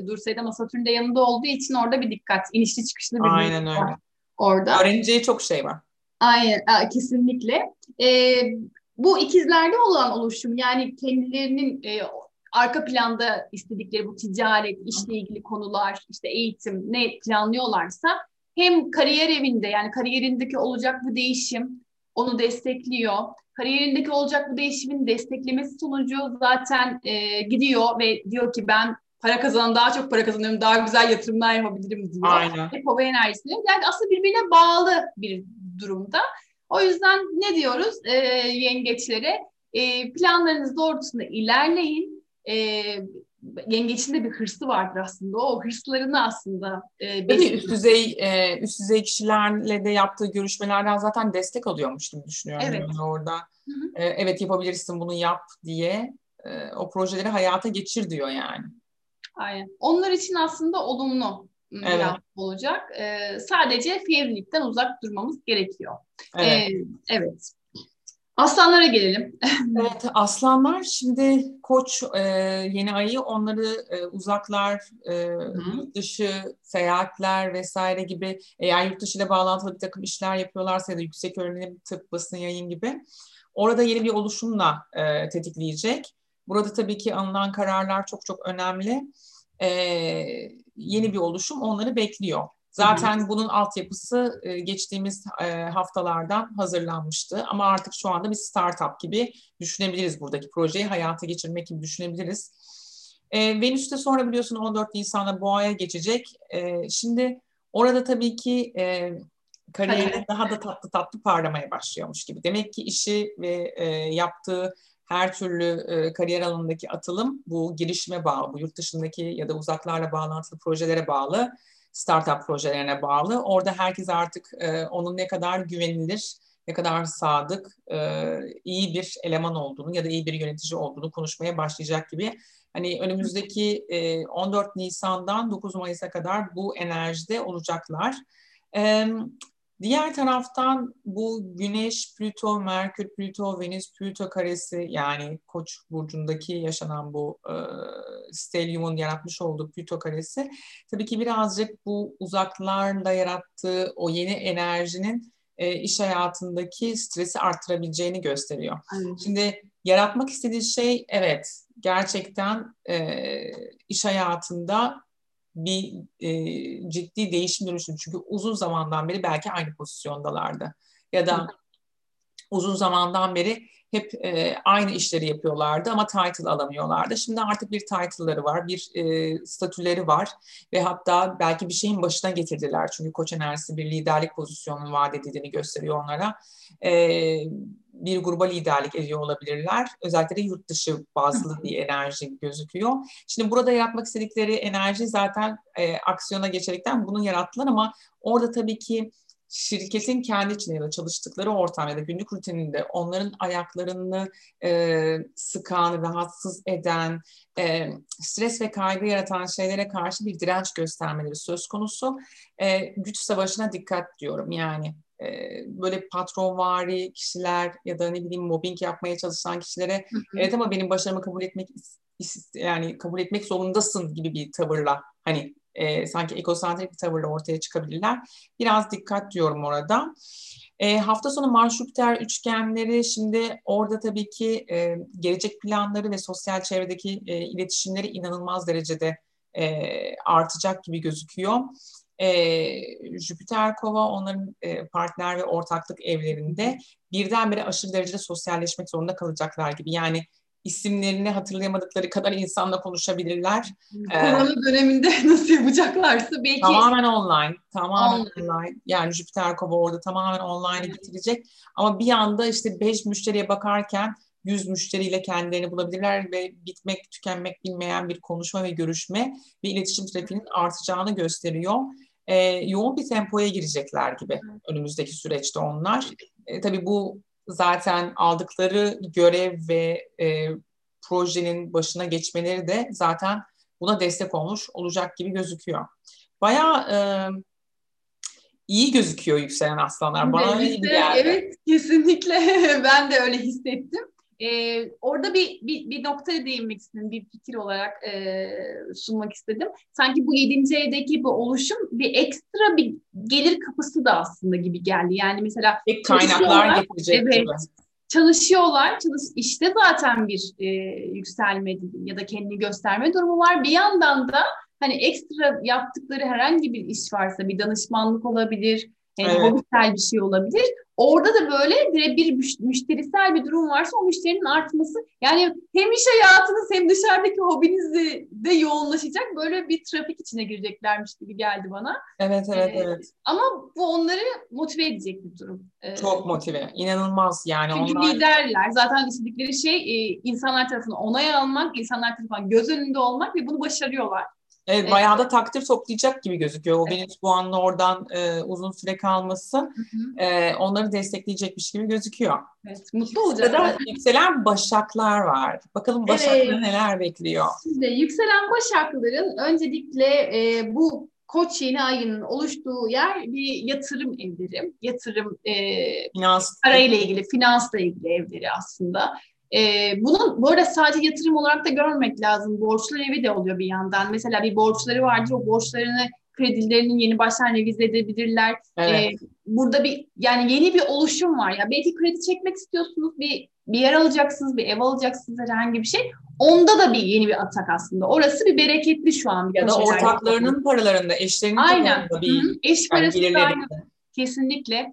dursaydı ama Satürn de yanında olduğu için orada bir dikkat, inişli çıkışlı bir dikkat öyle. Orada. Öğreneceği çok şey var. Aynen, kesinlikle. Bu ikizlerde olan oluşum, yani kendilerinin... arka planda istedikleri bu ticaret, işle ilgili konular, işte eğitim, ne planlıyorlarsa hem kariyer evinde, yani kariyerindeki olacak bu değişim, onu destekliyor. Kariyerindeki olacak bu değişimin desteklemesi sonucu zaten gidiyor ve diyor ki ben para kazanan daha çok para kazanıyorum, daha güzel yatırımlar yapabilirim diyor. Aynen. Hep hava enerjisine. Yani aslında birbirine bağlı bir durumda. O yüzden ne diyoruz yengeçlere? Planlarınız doğrultusunda ilerleyin. Yengeçin de bir hırsı vardır aslında. O hırslarını aslında üst düzey kişilerle de yaptığı görüşmelerden zaten destek alıyormuş gibi düşünüyorum. Evet. Yani orada. Hı hı. Evet yapabilirsin bunu yap diye o projeleri hayata geçir diyor yani. Aynen. Onlar için aslında olumlu evet. Olacak. Sadece fevrilikten uzak durmamız gerekiyor. Evet. Evet. Aslanlara gelelim. Evet, aslanlar şimdi Koç yeni ayı onları uzaklar, yurt dışı seyahatler vesaire gibi eğer yurt dışı ile bağlantılı bir takım işler yapıyorlarsa ya da yüksek öğrenim, tıp, basın yayın gibi orada yeni bir oluşumla tetikleyecek. Burada tabii ki alınan kararlar çok çok önemli. Yeni bir oluşum onları bekliyor. Zaten bunun altyapısı geçtiğimiz haftalardan hazırlanmıştı. Ama artık şu anda bir startup gibi düşünebiliriz buradaki projeyi. Hayata geçirmek gibi düşünebiliriz. Venüs de sonra biliyorsun 14 Nisan'da Boğa'ya geçecek. Şimdi orada tabii ki kariyeri daha da tatlı tatlı parlamaya başlıyormuş gibi. Demek ki işi ve yaptığı her türlü kariyer alanındaki atılım bu girişime bağlı. Bu yurt dışındaki ya da uzaklarla bağlantılı projelere bağlı. Startup projelerine bağlı. Orada herkes artık onun ne kadar güvenilir, ne kadar sadık, iyi bir eleman olduğunu ya da iyi bir yönetici olduğunu konuşmaya başlayacak gibi. Hani önümüzdeki 14 Nisan'dan 9 Mayıs'a kadar bu enerjide olacaklar. Diğer taraftan bu Güneş, Plüto, Merkür, Plüto, Venüs, Plüto karesi yani Koç burcundaki yaşanan bu stelyumun yaratmış olduğu Plüto karesi tabii ki birazcık bu uzaklarla yarattığı o yeni enerjinin iş hayatındaki stresi arttırabileceğini gösteriyor. Aynen. Şimdi yaratmak istediği şey evet gerçekten iş hayatında bir ciddi değişim dönüşüm. Çünkü uzun zamandan beri belki aynı pozisyondalardı. Ya da uzun zamandan beri hep aynı işleri yapıyorlardı ama title alamıyorlardı. Şimdi artık bir title'ları var, bir statüleri var ve hatta belki bir şeyin başına getirdiler. Çünkü Koç enerjisi bir liderlik pozisyonunun vaat edildiğini gösteriyor onlara. Bir gruba liderlik ediyor olabilirler. Özellikle de yurt dışı bazlı bir enerji gözüküyor. Şimdi burada yaratmak istedikleri enerji zaten aksiyona geçerekten bunu yarattılar ama orada tabii ki şirketin kendi içinde ya da çalıştıkları ortam ya da günlük rutininde onların ayaklarını sıkan, rahatsız eden, stres ve kaygı yaratan şeylere karşı bir direnç göstermeleri söz konusu. Güç savaşına dikkat diyorum yani. Böyle patronvari kişiler ya da ne bileyim mobbing yapmaya çalışan kişilere evet ama benim başarımı kabul etmek yani kabul etmek zorundasın gibi bir tavırla hani sanki ekosantrik bir tavırla ortaya çıkabilirler. Biraz dikkat diyorum orada. Hafta sonu Mars Jüpiter üçgenleri şimdi orada tabii ki gelecek planları ve sosyal çevredeki iletişimleri inanılmaz derecede artacak gibi gözüküyor. Jüpiter Kova onların partner ve ortaklık evlerinde birdenbire aşırı derecede sosyalleşmek zorunda kalacaklar gibi. Yani isimlerini hatırlayamadıkları kadar insanla konuşabilirler. Korona döneminde nasıl yapacaklarsa belki. Tamamen online. Tamamen online. Yani Jüpiter Kova orada tamamen online'ı getirecek. Ama bir anda işte 5 müşteriye bakarken 100 müşteriyle kendilerini bulabilirler ve bitmek, tükenmek bilmeyen bir konuşma ve görüşme ve iletişim trafiğinin artacağını gösteriyor. Yoğun bir tempoya girecekler gibi önümüzdeki süreçte onlar. Tabii bu zaten aldıkları görev ve projenin başına geçmeleri de zaten buna destek olmuş olacak gibi gözüküyor. Bayağı iyi gözüküyor yükselen aslanlar. Bana iyi geldi. Evet, kesinlikle. Ben de öyle hissettim. Orada bir noktaya değinmek istedim, bir fikir olarak sunmak istedim. Sanki bu 7. evdeki bu oluşum bir ekstra bir gelir kapısı da aslında gibi geldi. Yani mesela kaynaklar getirecek evet, gibi. Çalışıyorlar, işte zaten bir yükselme ya da kendini gösterme durumu var. Bir yandan da hani ekstra yaptıkları herhangi bir iş varsa bir danışmanlık olabilir, Hobisel bir şey olabilir. Orada da böyle bir müşterisel bir durum varsa o müşterinin artması, yani hem iş hayatınız hem dışarıdaki hobiniz de yoğunlaşacak, böyle bir trafik içine gireceklermiş gibi geldi bana. Evet. Ama bu onları motive edecek bir durum. Çok motive, inanılmaz yani. Çünkü onlar liderler, zaten istedikleri şey insanlar tarafından onay almak, insanlar tarafından göz önünde olmak ve bunu başarıyorlar. Evet, bayağı da takdir toplayacak gibi gözüküyor. Hobiniz bu anla oradan uzun süre kalması onları destekleyecekmiş gibi gözüküyor. Evet, mutlu olacaklar. Yükselen Başaklar var. Bakalım Başakları neler bekliyor? Siz de Yükselen Başakların öncelikle bu Koç yeni ayının oluştuğu yer bir yatırım evleri. Yatırım, parayla ilgili, finansla ilgili evleri aslında. Bunun bu arada sadece yatırım olarak da görmek lazım. Borçlar evi de oluyor bir yandan. Mesela bir borçları vardır. O borçlarını, kredilerinin yeni baştan revize edebilirler. Evet. Burada yani yeni bir oluşum var. Ya belki kredi çekmek istiyorsunuz. Bir yer alacaksınız, bir ev alacaksınız, herhangi bir şey. Onda da yeni bir atak aslında. Orası bir bereketli şu an. Ya da ortaklarının paralarında, eşlerinin paralarında eş parası da kesinlikle.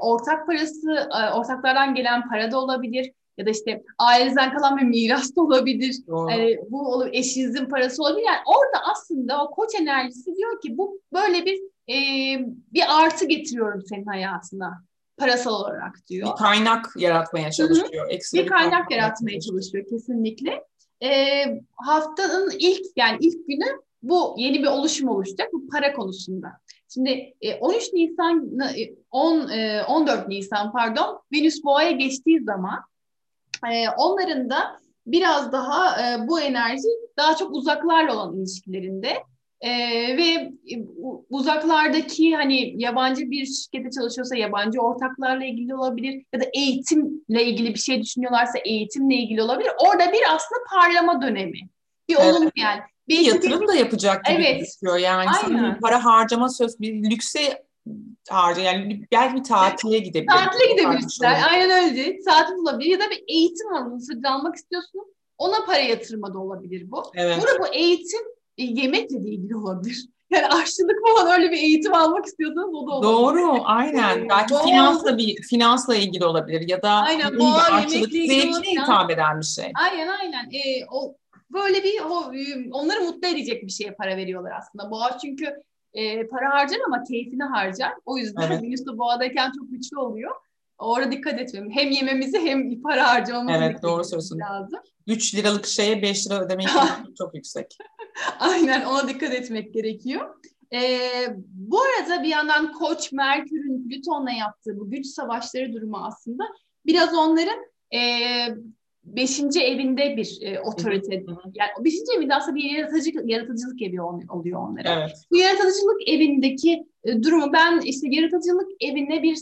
Ortak parası, ortaklardan gelen para da olabilir. Ya da işte ailenizden kalan bir miras da olabilir. Bu olur, eşinizin parası olabilir. Yani orada aslında o Koç enerjisi diyor ki bu böyle bir artı getiriyorum senin hayatına parasal olarak diyor. Bir kaynak yaratmaya çalışıyor. Bir kaynak yaratmaya çalışıyor kesinlikle. Haftanın ilk günü bu yeni bir oluşum oluşacak bu para konusunda. Şimdi 14 Nisan Venüs Boğa'ya geçtiği zaman onların da biraz daha bu enerji daha çok uzaklarla olan ilişkilerinde ve uzaklardaki hani yabancı bir şirkette çalışıyorsa yabancı ortaklarla ilgili olabilir ya da eğitimle ilgili bir şey düşünüyorlarsa eğitimle ilgili olabilir. Orada bir aslında parlama dönemi. Bir olumlu yani. Bir yatırım da yapacak gibi düşünüyor yani. Aynen. Para harcama bir lükse yani belki bir tatile gidebilir. Tatile gidebilirler. Aynen öyle. Tatil olabilir ya da bir eğitim var. Bunu sırada almak istiyorsunuz. Ona para yatırma da olabilir bu. Evet. Burada bu eğitim yemekle de ilgili olabilir. Yani aşçılık falan öyle bir eğitim almak istiyorsanız o da olabilir. Doğru. Aynen. Belki finansla ilgili olabilir ya da aynen, aşçılık zevkine hitap eden bir şey. Aynen. Böyle onları mutlu edecek bir şeye para veriyorlar aslında. Boğa çünkü para harcar ama keyfini harcar. O yüzden Venüs'te Boğa'dayken çok güçlü oluyor. Orada dikkat etmemiz. Hem yememizi hem para harcamamızı doğru söylüyorsun. Lazım. 3 liralık şeye 5 lira ödemek çok yüksek. Aynen, ona dikkat etmek gerekiyor. Bu arada bir yandan Koç, Merkür'ün Plüton'la yaptığı bu güç savaşları durumu aslında biraz onların 5. evinde bir otorite. Yani 5. evinde aslında bir yaratıcılık evi oluyor onlara. Evet. Bu yaratıcılık evindeki durumu ben işte yaratıcılık evine bir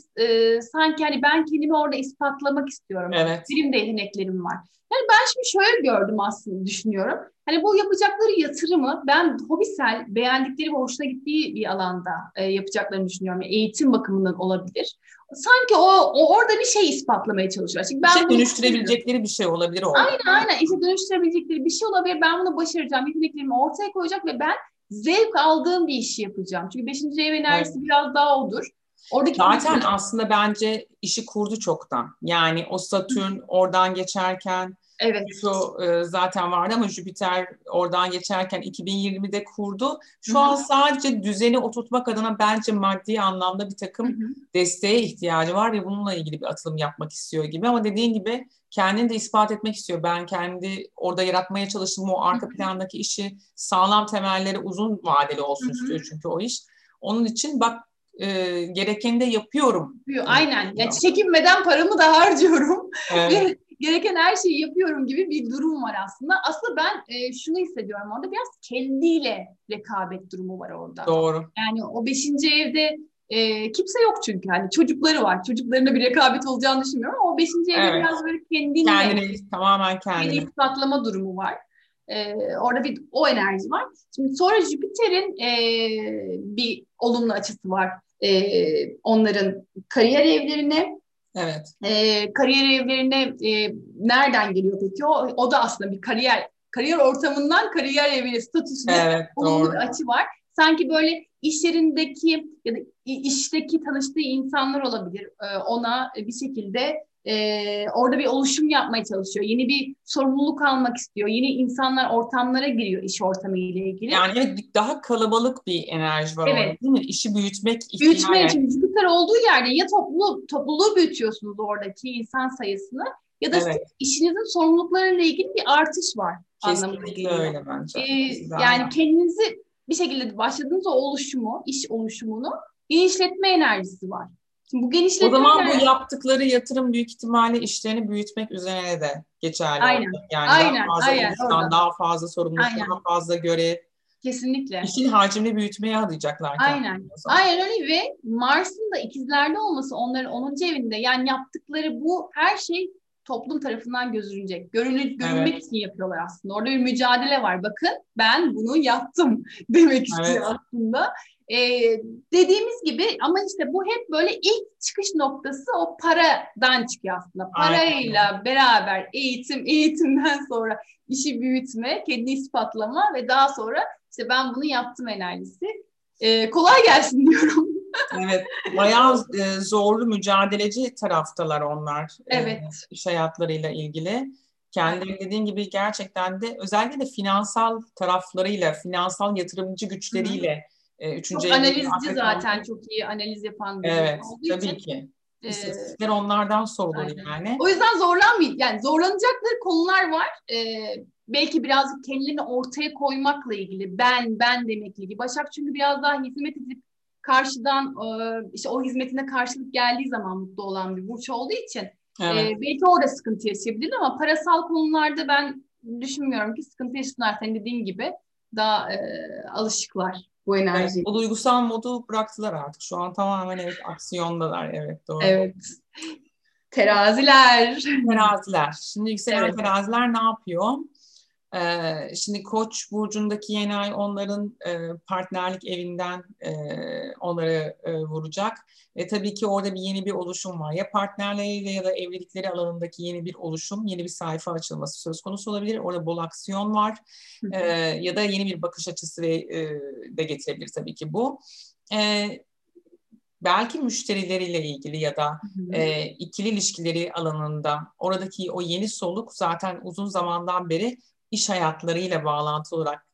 sanki hani ben kendimi orada ispatlamak istiyorum. Evet. Benim de yeteneklerim var. Yani ben şimdi şöyle gördüm aslında düşünüyorum. Hani bu yapacakları yatırımı ben hobisel beğendikleri ve hoşuna gittiği bir alanda yapacaklarını düşünüyorum. Yani eğitim bakımından olabilir. Sanki o orada bir şey ispatlamaya çalışıyor. Çünkü ben dönüştürebilecekleri bir şey olabilir orada. Aynen. İşte dönüştürebilecekleri bir şey olabilir. Ben bunu başaracağım. Yeteneklerimi ortaya koyacak ve ben zevk aldığım bir işi yapacağım. Çünkü 5. ev enerjisi biraz daha odur. Oradaki zaten aslında bence işi kurdu çoktan. Yani o Satürn oradan geçerken Pluto zaten vardı ama Jüpiter oradan geçerken 2020'de kurdu. Şu an sadece düzeni oturtmak adına bence maddi anlamda bir takım desteğe ihtiyacı var ve bununla ilgili bir atılım yapmak istiyor gibi. Ama dediğin gibi kendini de ispat etmek istiyor. Ben kendi orada yaratmaya çalıştığım o arka plandaki işi sağlam temelleri uzun vadeli olsun istiyor çünkü o iş. Onun için bak gerekeni de yapıyorum. Aynen. Yani çekinmeden paramı da harcıyorum. Evet. Gereken her şeyi yapıyorum gibi bir durum var aslında. Aslında ben şunu hissediyorum orada biraz kendiyle rekabet durumu var orada. Doğru. Yani o 5. evde kimse yok çünkü. Yani çocukları var. Çocuklarına bir rekabet olacağını düşünmüyorum ama o 5. evde biraz böyle kendini ispatlama durumu var. Orada o enerji var. Şimdi sonra Jüpiter'in bir olumlu açısı var. Onların kariyer evlerine. Evet. Kariyer evlerine nereden geliyor peki? O da aslında bir kariyer ortamından kariyer evine statüsüne olumlu bir açı var. sanki böyle iş yerindeki ya da işteki tanıştığı insanlar olabilir. Ona bir şekilde orada bir oluşum yapmaya çalışıyor. Yeni bir sorumluluk almak istiyor. Yeni insanlar ortamlara giriyor iş ortamı ile ilgili. Yani evet, daha kalabalık bir enerji var orada, değil mi? İşi büyütmek için. Büyütmek için. Jüpiter olduğu yerde ya topluluğu büyütüyorsunuz oradaki insan sayısını ya da işinizin sorumluluklarıyla ilgili bir artış var. Kesinlikle öyle bence. Yani kendinizi bir şekilde başladığınız o oluşumu, iş oluşumunu genişletme enerjisi var. Şimdi bu genişletme o zaman bu yaptıkları yatırım büyük ihtimalle işlerini büyütmek üzerine de geçerli. Aynen. Yani daha fazla sorumluluk, daha fazla görev. Kesinlikle. İşin hacmini büyütmeye adayacaklar. Aynen. Aynen öyle ve Mars'ın da ikizlerde olması onların 10. evinde, yani yaptıkları bu her şey toplum tarafından gözülecek. Görülmek için yapıyorlar aslında. Orada bir mücadele var. Bakın ben bunu yaptım demek istiyor aslında. Dediğimiz gibi ama işte bu hep böyle ilk çıkış noktası o paradan çıkıyor aslında. Parayla beraber eğitimden sonra işi büyütme, kendini ispatlama ve daha sonra işte ben bunu yaptım enerjisi. Kolay gelsin diyorum. Evet, bayağı zorlu, mücadeleci taraftalar onlar. İş hayatlarıyla ilgili. Kendileri dediğin gibi gerçekten de özellikle de finansal taraflarıyla, finansal yatırımcı güçleriyle. Çok analizci zaten, çok iyi analiz yapan bir olduğu tabii için. Ki. İstatistikler onlardan sorulur yani. O yüzden zorlanacakları konular var. Belki birazcık kendilerini ortaya koymakla ilgili, ben demekle ilgili. Başak çünkü biraz daha hizmet edip karşıdan işte o hizmetine karşılık geldiği zaman mutlu olan bir burç olduğu için belki orada sıkıntı yaşayabilir ama parasal konularda ben düşünmüyorum ki sıkıntı yaşasınlar. Senin dediğin gibi daha alışıklar bu enerjiye. Evet, o duygusal modu bıraktılar artık. Şu an tamamen aksiyondalar. Evet, doğru. Evet. Teraziler. Şimdi yükselen teraziler ne yapıyor? Şimdi Koç burcundaki yeni ay onların partnerlik evinden onları vuracak. Tabii ki orada yeni bir oluşum var. Ya partnerleriyle ya da evlilikleri alanındaki yeni bir oluşum, yeni bir sayfa açılması söz konusu olabilir. Orada bol aksiyon var. Ya da yeni bir bakış açısı de getirebilir tabii ki bu. Belki müşterileriyle ilgili ya da ikili ilişkileri alanında oradaki o yeni soluk zaten uzun zamandan beri iş hayatlarıyla bağlantılı olarak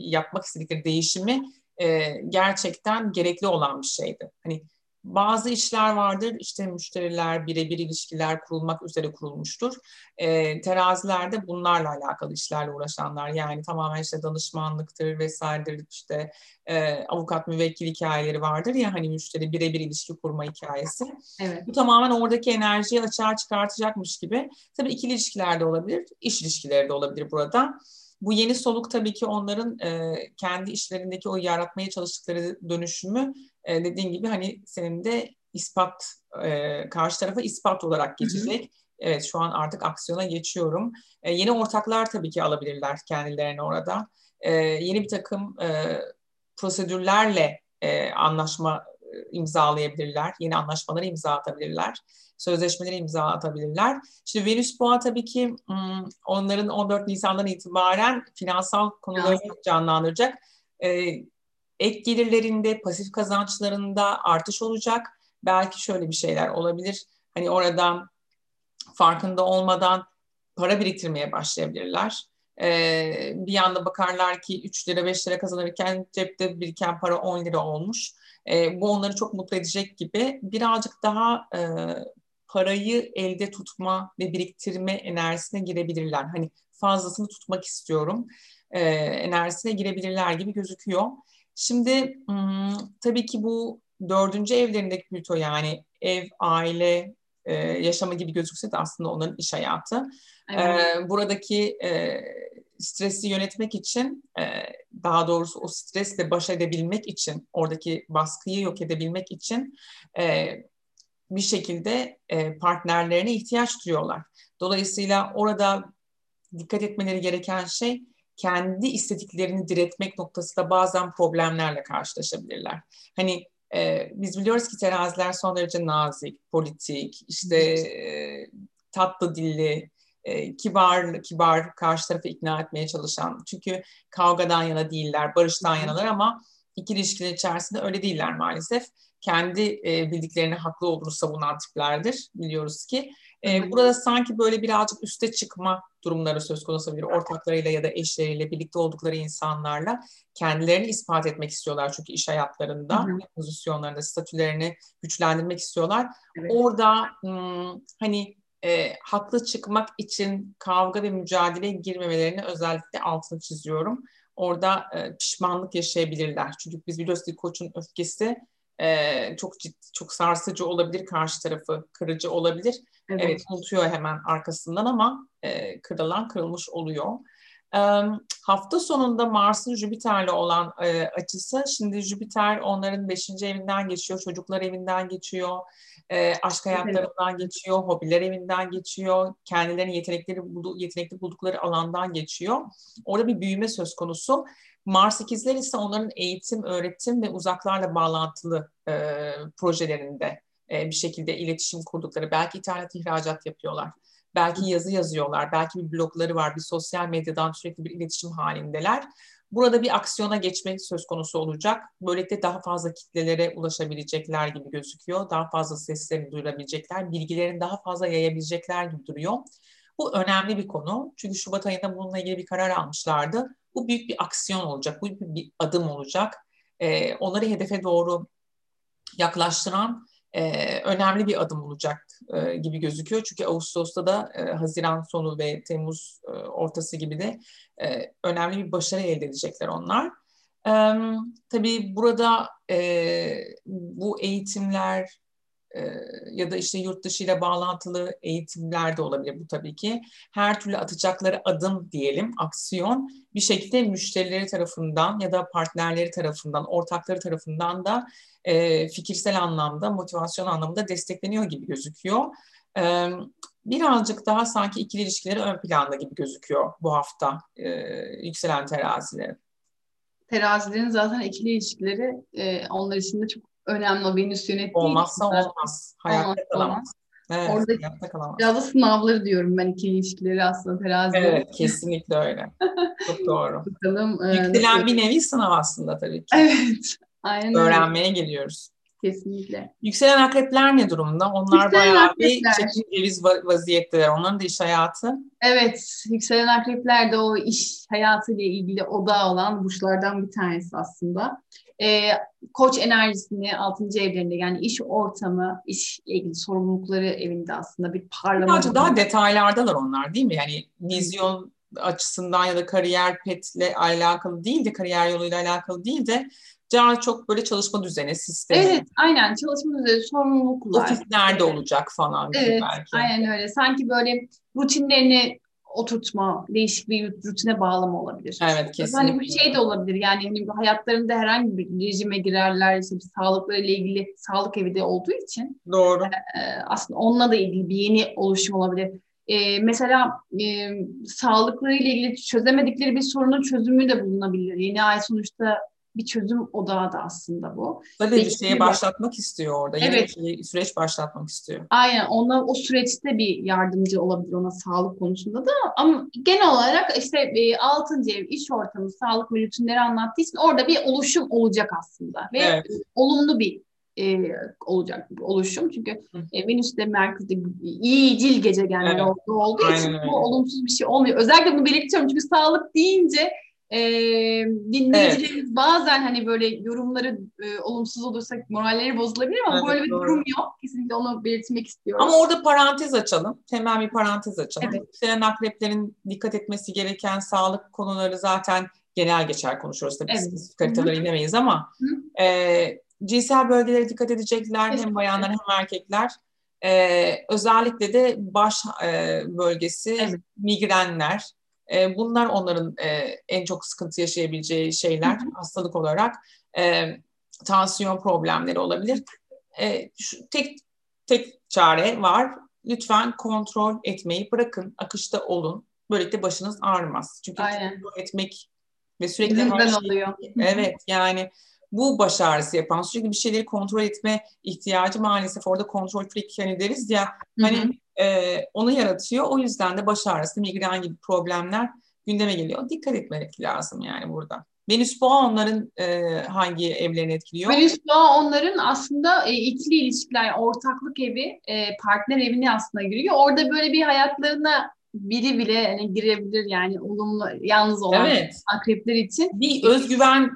yapmak istedikleri değişimi gerçekten gerekli olan bir şeydi. Hani bazı işler vardır, işte müşteriler, birebir ilişkiler kurulmak üzere kurulmuştur. Terazilerde bunlarla alakalı işlerle uğraşanlar, yani tamamen işte danışmanlıktır vesairedir, işte avukat müvekkil hikayeleri vardır ya, hani müşteri birebir ilişki kurma hikayesi. Evet. Bu tamamen oradaki enerjiyi açığa çıkartacakmış gibi. Tabii ikili ilişkiler de olabilir, iş ilişkileri de olabilir burada. Bu yeni soluk tabii ki onların kendi işlerindeki o yaratmaya çalıştıkları dönüşümü dediğin gibi hani senin de ispat, karşı tarafa ispat olarak geçecek. Hı hı. Evet, şu an artık aksiyona geçiyorum. Yeni ortaklar tabii ki alabilirler kendilerini orada. Yeni bir takım prosedürlerle anlaşma imzalayabilirler. Yeni anlaşmaları imza atabilirler. Sözleşmeleri imza atabilirler. Şimdi Venüs Boğa tabii ki onların 14 Nisan'dan itibaren finansal konuları canlandıracak. Ek gelirlerinde, pasif kazançlarında artış olacak. Belki şöyle bir şeyler olabilir. Hani oradan farkında olmadan para biriktirmeye başlayabilirler. Bir yanda bakarlar ki 3 lira 5 lira kazanırken cepte biriken para 10 lira olmuş. Bu onları çok mutlu edecek gibi. Birazcık daha parayı elde tutma ve biriktirme enerjisine girebilirler. Hani fazlasını tutmak istiyorum enerjisine girebilirler gibi gözüküyor. Şimdi tabii ki bu 4. evlerindeki Plüto, yani ev, aile, yaşama gibi gözükse de aslında onların iş hayatı. Buradaki stresi yönetmek için, daha doğrusu o stresle baş edebilmek için, oradaki baskıyı yok edebilmek için bir şekilde partnerlerine ihtiyaç duyuyorlar. Dolayısıyla orada dikkat etmeleri gereken şey, kendi istediklerini diretmek noktasında bazen problemlerle karşılaşabilirler. Hani biz biliyoruz ki teraziler son derece nazik, politik, işte tatlı dilli, kibar karşı tarafı ikna etmeye çalışan, çünkü kavgadan yana değiller, barıştan yanalar ama ikili ilişkiler içerisinde öyle değiller maalesef. Kendi bildiklerine haklı olduğunu savunan tiplerdir, biliyoruz ki. Burada sanki böyle birazcık üste çıkma durumları söz konusu olabilir. Ortaklarıyla ya da eşleriyle, birlikte oldukları insanlarla kendilerini ispat etmek istiyorlar. Çünkü iş hayatlarında, pozisyonlarında, statülerini güçlendirmek istiyorlar. Evet. Orada hani haklı çıkmak için kavga ve mücadeleye girmemelerini özellikle altını çiziyorum. Orada pişmanlık yaşayabilirler. Çünkü biz biliyoruz ki koçun öfkesi çok ciddi, çok sarsıcı olabilir, karşı tarafı kırıcı olabilir. Evet, unutuyor hemen arkasından ama kırılan kırılmış oluyor. Hafta sonunda Mars'ın Jüpiter'le olan açısı, şimdi Jüpiter onların 5. evinden geçiyor, çocuklar evinden geçiyor, aşk hayatlarından geçiyor, hobiler evinden geçiyor, kendilerinin yetenekli buldukları alandan geçiyor. Orada bir büyüme söz konusu. Mars 8'ler ise onların eğitim, öğretim ve uzaklarla bağlantılı projelerinde bir şekilde iletişim kurdukları, belki ithalat, ihracat yapıyorlar. Belki yazı yazıyorlar, belki bir blogları var, bir sosyal medyadan sürekli bir iletişim halindeler. Burada bir aksiyona geçme söz konusu olacak. Böylelikle daha fazla kitlelere ulaşabilecekler gibi gözüküyor. Daha fazla seslerini duyurabilecekler, bilgilerini daha fazla yayabilecekler gibi duruyor. Bu önemli bir konu. Çünkü Şubat ayında bununla ilgili bir karar almışlardı. Bu büyük bir aksiyon olacak, bu büyük bir adım olacak. Onları hedefe doğru yaklaştıran önemli bir adım olacak gibi gözüküyor. Çünkü Ağustos'ta da Haziran sonu ve Temmuz ortası gibi de önemli bir başarı elde edecekler onlar. Tabii burada bu eğitimler ya da işte yurt dışı ile bağlantılı eğitimler de olabilir bu tabii ki. Her türlü atacakları adım diyelim, aksiyon bir şekilde müşterileri tarafından ya da partnerleri tarafından, ortakları tarafından da fikirsel anlamda, motivasyon anlamında destekleniyor gibi gözüküyor. Birazcık daha sanki ikili ilişkileri ön planda gibi gözüküyor bu hafta yükselen terazilerin. Terazilerin zaten ikili ilişkileri onlar için de çok önemli. Venüs yönettiği olmazsa olmaz. Hayatta kalamaz. Evet, oradaki hayatta kalamaz. Biraz da sınavları diyorum ben, ikili ilişkileri aslında terazilerin. Evet, kesinlikle öyle. Çok doğru. Bakalım, yükselen bir nevi sınav aslında tabii ki. Evet. Aynen. Öğrenmeye geliyoruz. Kesinlikle. Yükselen akrepler ne durumda? Onlar yükselen bayağı bir çekimceviz vaziyetteler. Onların da iş hayatı. Evet. Yükselen akrepler de o iş hayatıyla ilgili odağı olan burçlardan bir tanesi aslında. Koç enerjisini 6. evlerinde, yani iş ortamı, işle ilgili sorumlulukları evinde aslında bir parlama. Sadece daha detaylardalar onlar değil mi? Yani vizyon açısından ya da kariyer petle alakalı değil de, kariyer yoluyla alakalı değil de daha çok böyle çalışma düzeni, sistemi. Evet, aynen. Çalışma düzeni, sorumluluklar. Ofis nerede olacak falan gibi belki. Aynen öyle. Sanki böyle rutinlerini oturtma, değişik bir rutine bağlama olabilir. Evet, kesinlikle. Hani bu şey de olabilir. Yani hayatlarında herhangi bir rejime girerler. İşte sağlıklarıyla ilgili sağlık evi de olduğu için. Doğru. Aslında onunla da ilgili bir yeni oluşum olabilir. Mesela sağlıklarıyla ilgili çözemedikleri bir sorunun çözümü de bulunabilir. Yeni ay sonuçta bir çözüm odağı da aslında bu. Tabii bir şeyi başlatmak istiyor orada. Evet. Yeni bir süreç başlatmak istiyor. Aynen. Ona, o süreçte bir yardımcı olabilir ona, sağlık konusunda da. Ama genel olarak işte 6. ev, iş ortamı, sağlık ve rutinleri anlattığı için orada bir oluşum olacak aslında. Ve evet, olumlu bir olacak bir oluşum. Çünkü Venüs'te, Merkür'de iyicil gezegenler olduğu aynen için bu olumsuz bir şey olmuyor. Özellikle bunu belirtiyorum çünkü sağlık deyince dinleyicilerimiz bazen hani böyle yorumları olumsuz olursa moralleri bozulabilir ama böyle bir durum yok. Kesinlikle onu belirtmek istiyorum. Ama orada parantez açalım. Hemen bir parantez açalım. Evet. Yükselen akreplerin dikkat etmesi gereken sağlık konuları zaten genel geçer konuşuyoruz. Tabii biz haritalara inemeyiz ama cinsel bölgelere dikkat edecekler. Kesinlikle. Hem bayanlar hem erkekler. Özellikle de baş bölgesi, migrenler. Bunlar onların en çok sıkıntı yaşayabileceği şeyler, hastalık olarak tansiyon problemleri olabilir. Tek çare var. Lütfen kontrol etmeyi bırakın, akışta olun. Böylelikle başınız ağrımaz. Çünkü kontrol etmek ve sürekli her şey, evet yani bu baş ağrısı yapan, sürekli bir şeyleri kontrol etme ihtiyacı maalesef orada kontrol freak yani deriz ya, hani onu yaratıyor. O yüzden de baş ağrısı, migren gibi problemler gündeme geliyor. Dikkat etmek lazım yani burada. Venüs Boğa onların hangi evlerini etkiliyor? Venüs Boğa onların aslında ikili ilişkiler, ortaklık evi, partner evini aslında giriyor. Orada böyle bir hayatlarına biri bile hani girebilir yani olumlu, yalnız olan akrepler için. Bir özgüven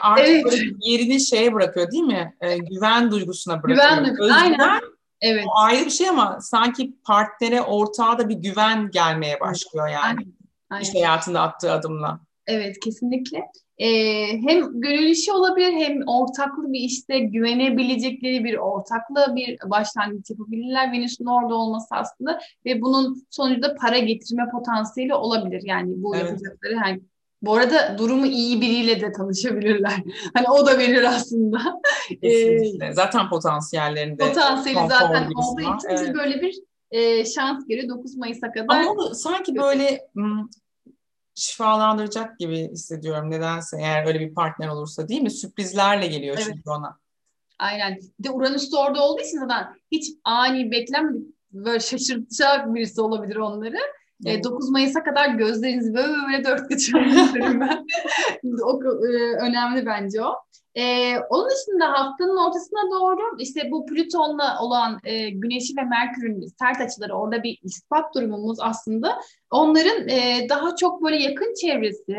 artık yerini şeye bırakıyor değil mi? Güven duygusuna bırakıyor. Güven duygusu, aynen. Evet. O ayrı bir şey ama sanki partnere, ortağa da bir güven gelmeye başlıyor yani. Aynen. Aynen. İş hayatında attığı adımla. Evet, kesinlikle. Hem gönül işi olabilir, hem ortaklı bir işte güvenebilecekleri bir ortaklığa bir başlangıç yapabilirler. Venüs'ün orada olması aslında ve bunun sonucunda para getirme potansiyeli olabilir. Yani bu yapacakları yani. Bu arada durumu iyi biriyle de tanışabilirler. Hani o da verir aslında. Kesinlikle. Zaten potansiyellerinde. Potansiyeli zaten olduğu için böyle bir şans geliyor 9 Mayıs'a kadar. Ama o, sanki böyle şifalandıracak gibi hissediyorum nedense, eğer öyle bir partner olursa değil mi? Sürprizlerle geliyor çünkü ona. Aynen. Bir de Uranüs de orada olduğu için zaten hiç ani beklenmedik, böyle şaşırtacak birisi olabilir onları. 9 Mayıs'a kadar gözlerinizi böyle dört açın. O önemli bence o. Onun dışında haftanın ortasına doğru işte bu Plüton'la olan Güneş'i ve Merkür'ün sert açıları, orada bir ispat durumumuz aslında. Onların daha çok böyle yakın çevresi,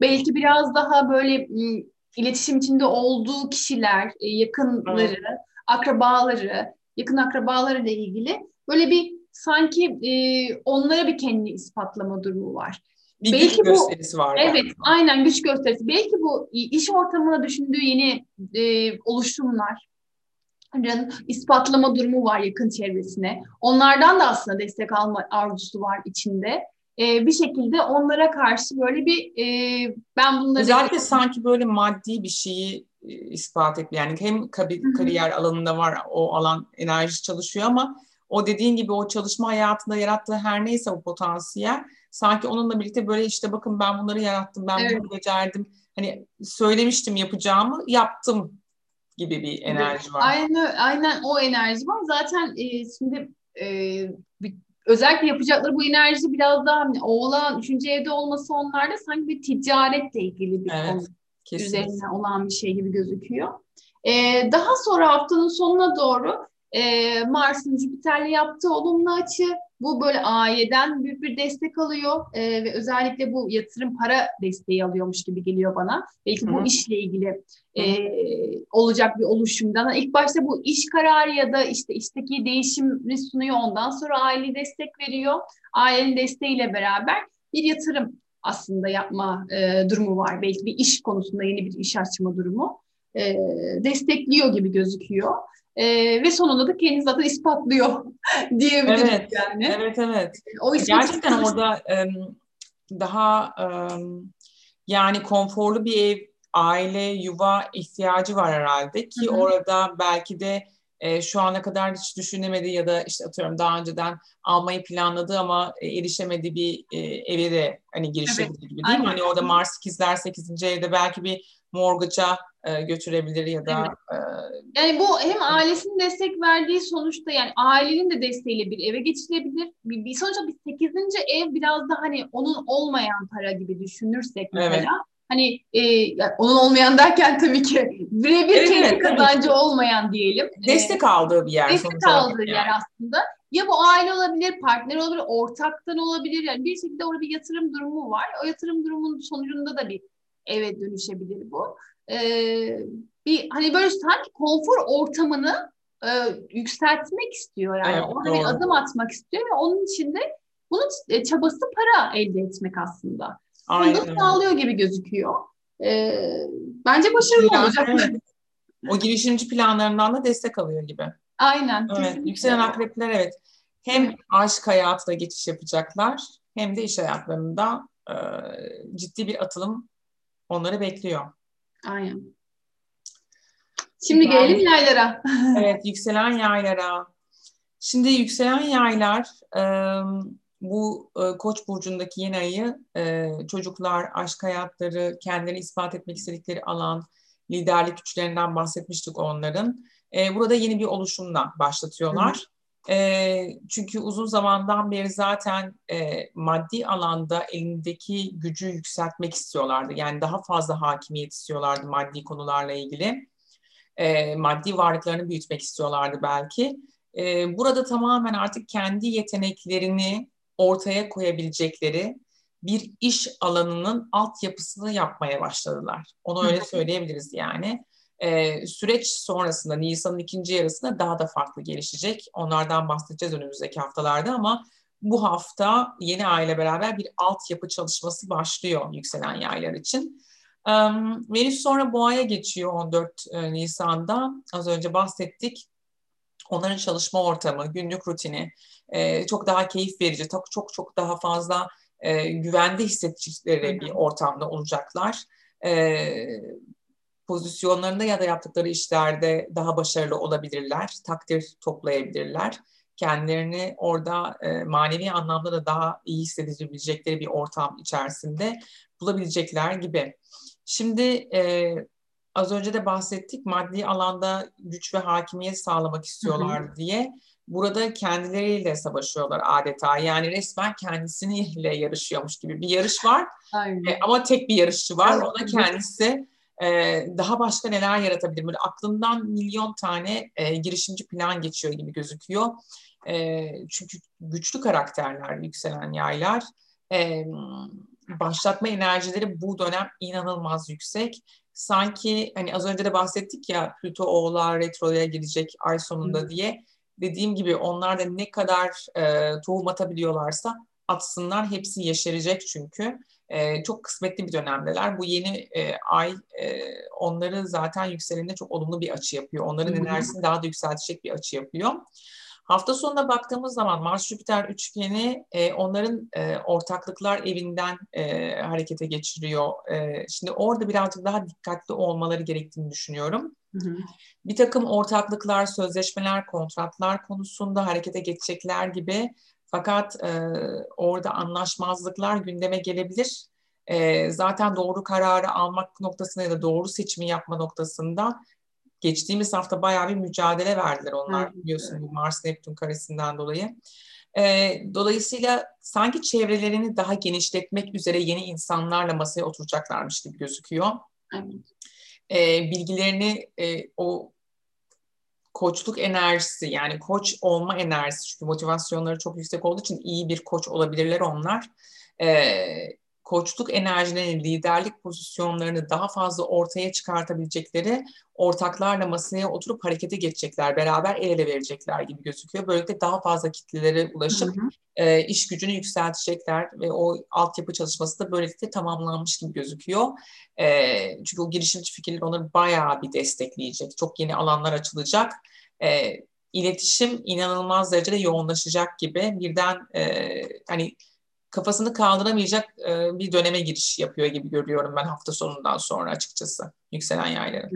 belki biraz daha böyle iletişim içinde olduğu kişiler, yakınları, akrabaları, yakın akrabalarıyla ilgili böyle bir sanki onlara bir kendini ispatlama durumu var. Bir belki güç gösterisi var. Evet, aynen, güç gösterisi. Belki bu iş ortamına düşündüğü yeni oluşumların ispatlama durumu var yakın çevresine. Onlardan da aslında destek alma arzusu var içinde. Bir şekilde onlara karşı böyle bir ben bunları... Özellikle sanki böyle maddi bir şeyi ispat etme. Yani hem kariyer alanında var, o alan enerjisi çalışıyor ama o dediğin gibi o çalışma hayatında yarattığı her neyse o potansiyel, sanki onunla birlikte böyle işte bakın ben bunları yarattım, ben bunu becerdim. Hani söylemiştim yapacağımı, yaptım gibi bir enerji var. Aynen o enerji var. Zaten şimdi özellikle yapacakları bu enerji biraz daha Oğlan 3. evde olması onlarda sanki bir ticaretle ilgili bir konu üzerine olan bir şey gibi gözüküyor. Daha sonra haftanın sonuna doğru Mars'ın Jüpiter'le yaptığı olumlu açı, bu böyle aileden büyük bir destek alıyor ve özellikle bu yatırım para desteği alıyormuş gibi geliyor bana. Belki bu işle ilgili olacak bir oluşumdan. İlk başta bu iş kararı ya da işte işteki değişimi sunuyor, ondan sonra aile destek veriyor. Ailenin desteğiyle beraber bir yatırım aslında yapma durumu var. Belki bir iş konusunda yeni bir iş açma durumu destekliyor gibi gözüküyor. Ve sonunda da kendini zaten ispatlıyor diyebiliriz yani. Evet. O gerçekten orada daha yani konforlu bir ev, aile, yuva ihtiyacı var herhalde ki orada belki de şu ana kadar hiç düşünemedi ya da işte atıyorum daha önceden almayı planladı ama erişemediği bir eve de hani girişebilir gibi değil mi? Hani orada Mars 8'ler 8. evde belki bir mortgage'a götürebilir ya da... yani bu hem ailesinin destek verdiği sonuçta yani ailenin de desteğiyle bir eve geçilebilir. Bir sonuçta bir 8. ev biraz da hani onun olmayan para gibi düşünürsek mesela. Evet. Hani yani onun olmayan derken tabii ki birebir kendi kazancı olmayan diyelim. Destek aldığı bir yer. Destek aldığı yer aslında. Ya bu aile olabilir, partner olabilir, ortaktan olabilir. Yani bir şekilde orada bir yatırım durumu var. O yatırım durumunun sonucunda da bir eve dönüşebilir bu. Bir hani böyle sanki konfor ortamını yükseltmek istiyor yani. Evet, orada bir adım atmak istiyor ve onun için de bunun çabası para elde etmek aslında. Bunu da sağlıyor gibi gözüküyor. Bence başarılı olacak. Evet. O girişimci planlarından da destek alıyor gibi. Aynen. Evet. Yükselen akrepler hem aşk hayatına geçiş yapacaklar hem de iş hayatlarında ciddi bir atılım onları bekliyor. Aynen. Şimdi gelelim yaylara. Yükselen yaylara. Şimdi yükselen yaylar bu Koç burcundaki yeni ayı çocuklar, aşk hayatları, kendilerini ispat etmek istedikleri alan, liderlik güçlerinden bahsetmiştik onların. Burada yeni bir oluşumla başlatıyorlar. Çünkü uzun zamandan beri zaten maddi alanda elindeki gücü yükseltmek istiyorlardı. Yani daha fazla hakimiyet istiyorlardı maddi konularla ilgili. Maddi varlıklarını büyütmek istiyorlardı belki. Burada tamamen artık kendi yeteneklerini ortaya koyabilecekleri bir iş alanının altyapısını yapmaya başladılar. Onu öyle söyleyebiliriz yani. Süreç sonrasında Nisan'ın ikinci yarısında daha da farklı gelişecek. Onlardan bahsedeceğiz önümüzdeki haftalarda ama bu hafta yeni aile beraber bir altyapı çalışması başlıyor yükselen yaylar için. Venüs sonra Boğa'ya geçiyor 14 Nisan'da. Az önce bahsettik. Onların çalışma ortamı, günlük rutini çok daha keyif verici, çok daha fazla güvende hissedecekleri bir ortamda olacaklar. Pozisyonlarında ya da yaptıkları işlerde daha başarılı olabilirler, takdir toplayabilirler. Kendilerini orada manevi anlamda da daha iyi hissedebilecekleri bir ortam içerisinde bulabilecekler gibi. Şimdi az önce de bahsettik, maddi alanda güç ve hakimiyet sağlamak istiyorlar diye. Burada kendileriyle savaşıyorlar adeta. Yani resmen kendisiyle yarışıyormuş gibi bir yarış var. Ama tek bir yarışçı var. O da kendisi. Daha başka neler yaratabilir? Böyle aklından milyon tane girişimci plan geçiyor gibi gözüküyor. Çünkü güçlü karakterler yükselen yaylar. Başlatma enerjileri bu dönem inanılmaz yüksek. Sanki hani az önce de bahsettik ya, Plüto Oğlak'a retroya girecek ay sonunda diye. Dediğim gibi onlar da ne kadar tohum atabiliyorlarsa atsınlar, hepsi yeşerecek çünkü. Çok kısmetli bir dönemdeler. Bu yeni ay onları zaten yükseleninde çok olumlu bir açı yapıyor. Onların enerjisini daha da yükseltecek bir açı yapıyor. Hafta sonuna baktığımız zaman Mars-Jüpiter üçgeni onların ortaklıklar evinden harekete geçiriyor. Şimdi orada birazcık daha dikkatli olmaları gerektiğini düşünüyorum. Bir takım ortaklıklar, sözleşmeler, kontratlar konusunda harekete geçecekler gibi. Fakat orada anlaşmazlıklar gündeme gelebilir. Zaten doğru kararı almak noktasında ya da doğru seçimi yapma noktasında geçtiğimiz hafta bayağı bir mücadele verdiler onlar, biliyorsun bu Mars-Neptün karesinden dolayı. Dolayısıyla sanki çevrelerini daha genişletmek üzere yeni insanlarla masaya oturacaklarmış gibi gözüküyor. Bilgilerini o koçluk enerjisi, yani koç olma enerjisi, çünkü motivasyonları çok yüksek olduğu için iyi bir koç olabilirler onlar. Koçluk enerjilerini, liderlik pozisyonlarını daha fazla ortaya çıkartabilecekleri ortaklarla masaya oturup harekete geçecekler, beraber el ele verecekler gibi gözüküyor. Böylelikle daha fazla kitlelere ulaşıp iş gücünü yükseltecekler ve o altyapı çalışması da böylelikle tamamlanmış gibi gözüküyor. Çünkü o girişimci fikirleri onları bayağı bir destekleyecek. Çok yeni alanlar açılacak. İletişim inanılmaz derecede yoğunlaşacak gibi. Birden hani kafasını kaldıramayacak bir döneme giriş yapıyor gibi görüyorum ben hafta sonundan sonra açıkçası yükselen yayları.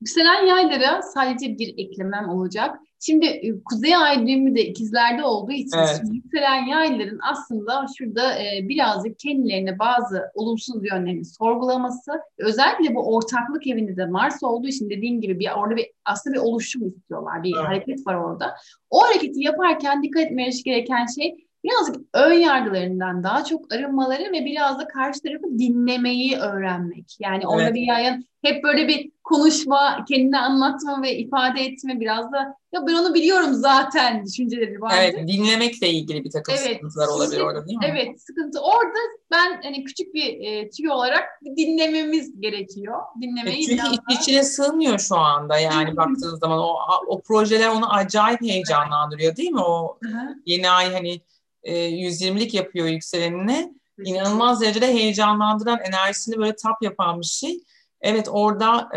Yükselen yaylara sadece bir eklemem olacak. Şimdi Kuzey Ay düğümü de ikizlerde olduğu için yükselen yayların aslında şurada birazcık kendilerine bazı olumsuz yönlerini sorgulaması, özellikle bu ortaklık evinde de Mars olduğu için dediğim gibi bir orada bir aslında bir oluşum istiyorlar, bir hareket var orada. O hareketi yaparken dikkat etmeniz gereken şey birazcık ön yargılarından daha çok arınmaları ve biraz da karşı tarafı dinlemeyi öğrenmek. Yani orada bir yayın hep böyle bir konuşma, kendini anlatma ve ifade etme, biraz da ya ben onu biliyorum zaten düşünceleri vardı. Evet, dinlemekle ilgili bir takım sıkıntılar olabilir orada, değil mi? Evet, sıkıntı orada. Ben hani küçük bir tüy olarak dinlememiz gerekiyor. Dinlemeyi çünkü içine sığmıyor şu anda yani baktığınız zaman o projeler onu acayip heyecanlandırıyor, değil mi? O yeni ay hani 120'lik yapıyor yükselenini. İnanılmaz derecede heyecanlandıran, enerjisini böyle tap yapan bir şey. Evet, orada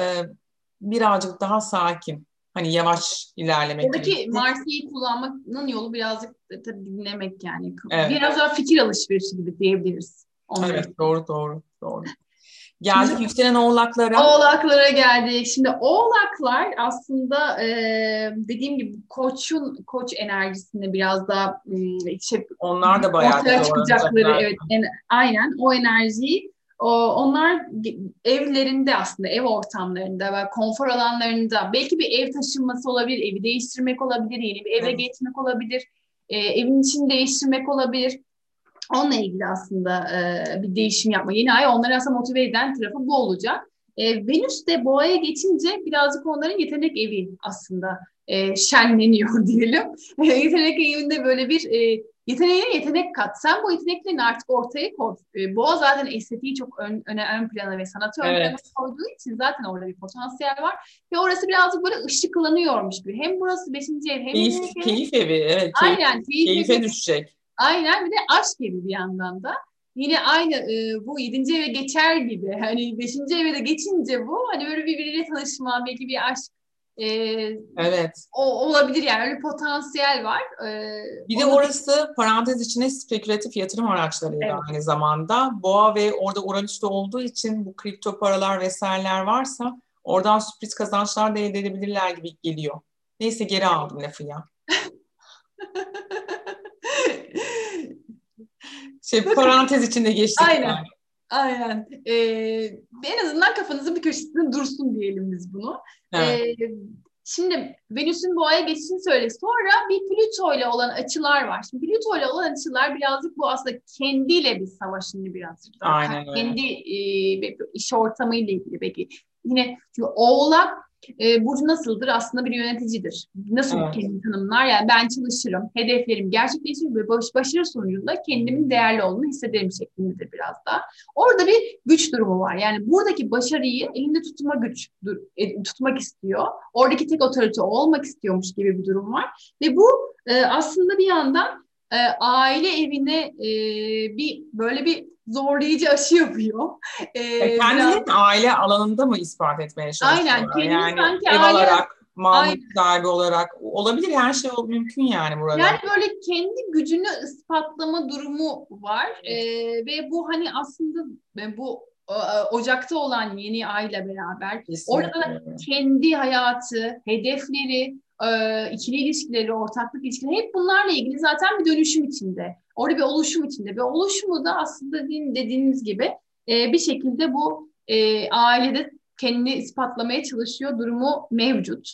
birazcık daha sakin, hani yavaş ilerlemek. Oradaki Mars'ı kullanmanın yolu birazcık tabii dinlemek yani. Biraz daha fikir alışverişi gibi diyebiliriz. Onları. Evet, doğru. Geldik şimdi, yükselen oğlaklara. Oğlaklara geldik. Şimdi oğlaklar aslında dediğim gibi koç enerjisini biraz daha onlar da bayağı ortaya çıkacakları. Evet, aynen o enerjiyi Onlar evlerinde aslında, ev ortamlarında ve konfor alanlarında, belki bir ev taşınması olabilir, evi değiştirmek olabilir, yeni bir eve geçmek olabilir, evin içini değiştirmek olabilir. Onunla ilgili aslında bir değişim yapma. Yeni ay onları aslında motive eden tarafı bu olacak. Venüs de Boğa'ya geçince birazcık onların yetenek evi aslında şenleniyor diyelim. Yetenek evinde böyle bir yeteneğine yetenek kat. Sen bu yeteneklerini artık ortaya koy. Boğa zaten estetiği çok ön plana ve sanatı ön plana koyduğu için zaten orada bir potansiyel var. Ve orası birazcık böyle ışıklanıyormuş gibi. Hem burası 5. ev hem keyif evi. Evet, aynen. Keyfe düşecek. Aynen, bir de aşk evi bir yandan da. Yine aynı bu 7. eve geçer gibi. Hani 5. eve de geçince bu hani böyle birbiriyle tanışma, belki bir aşk olabilir yani, öyle potansiyel var. Bir de orası parantez içine spekülatif yatırım araçlarıyla aynı zamanda. Boğa ve orada Uranüs'te olduğu için bu kripto paralar vesaireler varsa oradan sürpriz kazançlar da elde edebilirler gibi geliyor. Neyse, geri aldım lafı ya. Parantez içinde geçtik. Aynen. Yani. Aynen. En azından kafanızın bir köşesinde dursun diyelim biz bunu. Evet. Şimdi Venüs'ün Boğa'ya geçişini söyle. Sonra bir Plüto'yla olan açılar var. Şimdi Plüto'yla olan açılar birazcık bu aslında kendiyle bir savaşını birazcık daha. Aynen öyle. Kendi iş ortamıyla ilgili belki. Yine çünkü Oğlak burcu nasıldır? Aslında bir yöneticidir. Nasıl kendini tanımlar? Yani ben çalışırım, hedeflerim gerçekleşir ve başarı sonucunda kendimin değerli olduğunu hissederim şeklindedir biraz daha. Orada bir güç durumu var. Yani buradaki başarıyı elinde tutma tutmak istiyor. Oradaki tek otorite olmak istiyormuş gibi bir durum var. Ve bu aslında bir yandan aile evine bir böyle bir zorlayıcı aşı yapıyor. Kendini aile alanında mı ispat etmeye çalışıyorlar? Aynen. Kendini yani sanki ev aile olarak, mal sahibi olarak olabilir. Her şey mümkün yani burada. Yani böyle kendi gücünü ispatlama durumu var. Ve bu hani aslında bu Ocak'ta olan yeni ayla beraber orada kendi hayatı, hedefleri, ikili ilişkileri, ortaklık ilişkileri, hep bunlarla ilgili zaten bir dönüşüm içinde. Orada bir oluşum içinde ve oluşumu da aslında dediğiniz gibi bir şekilde bu ailede kendini ispatlamaya çalışıyor durumu mevcut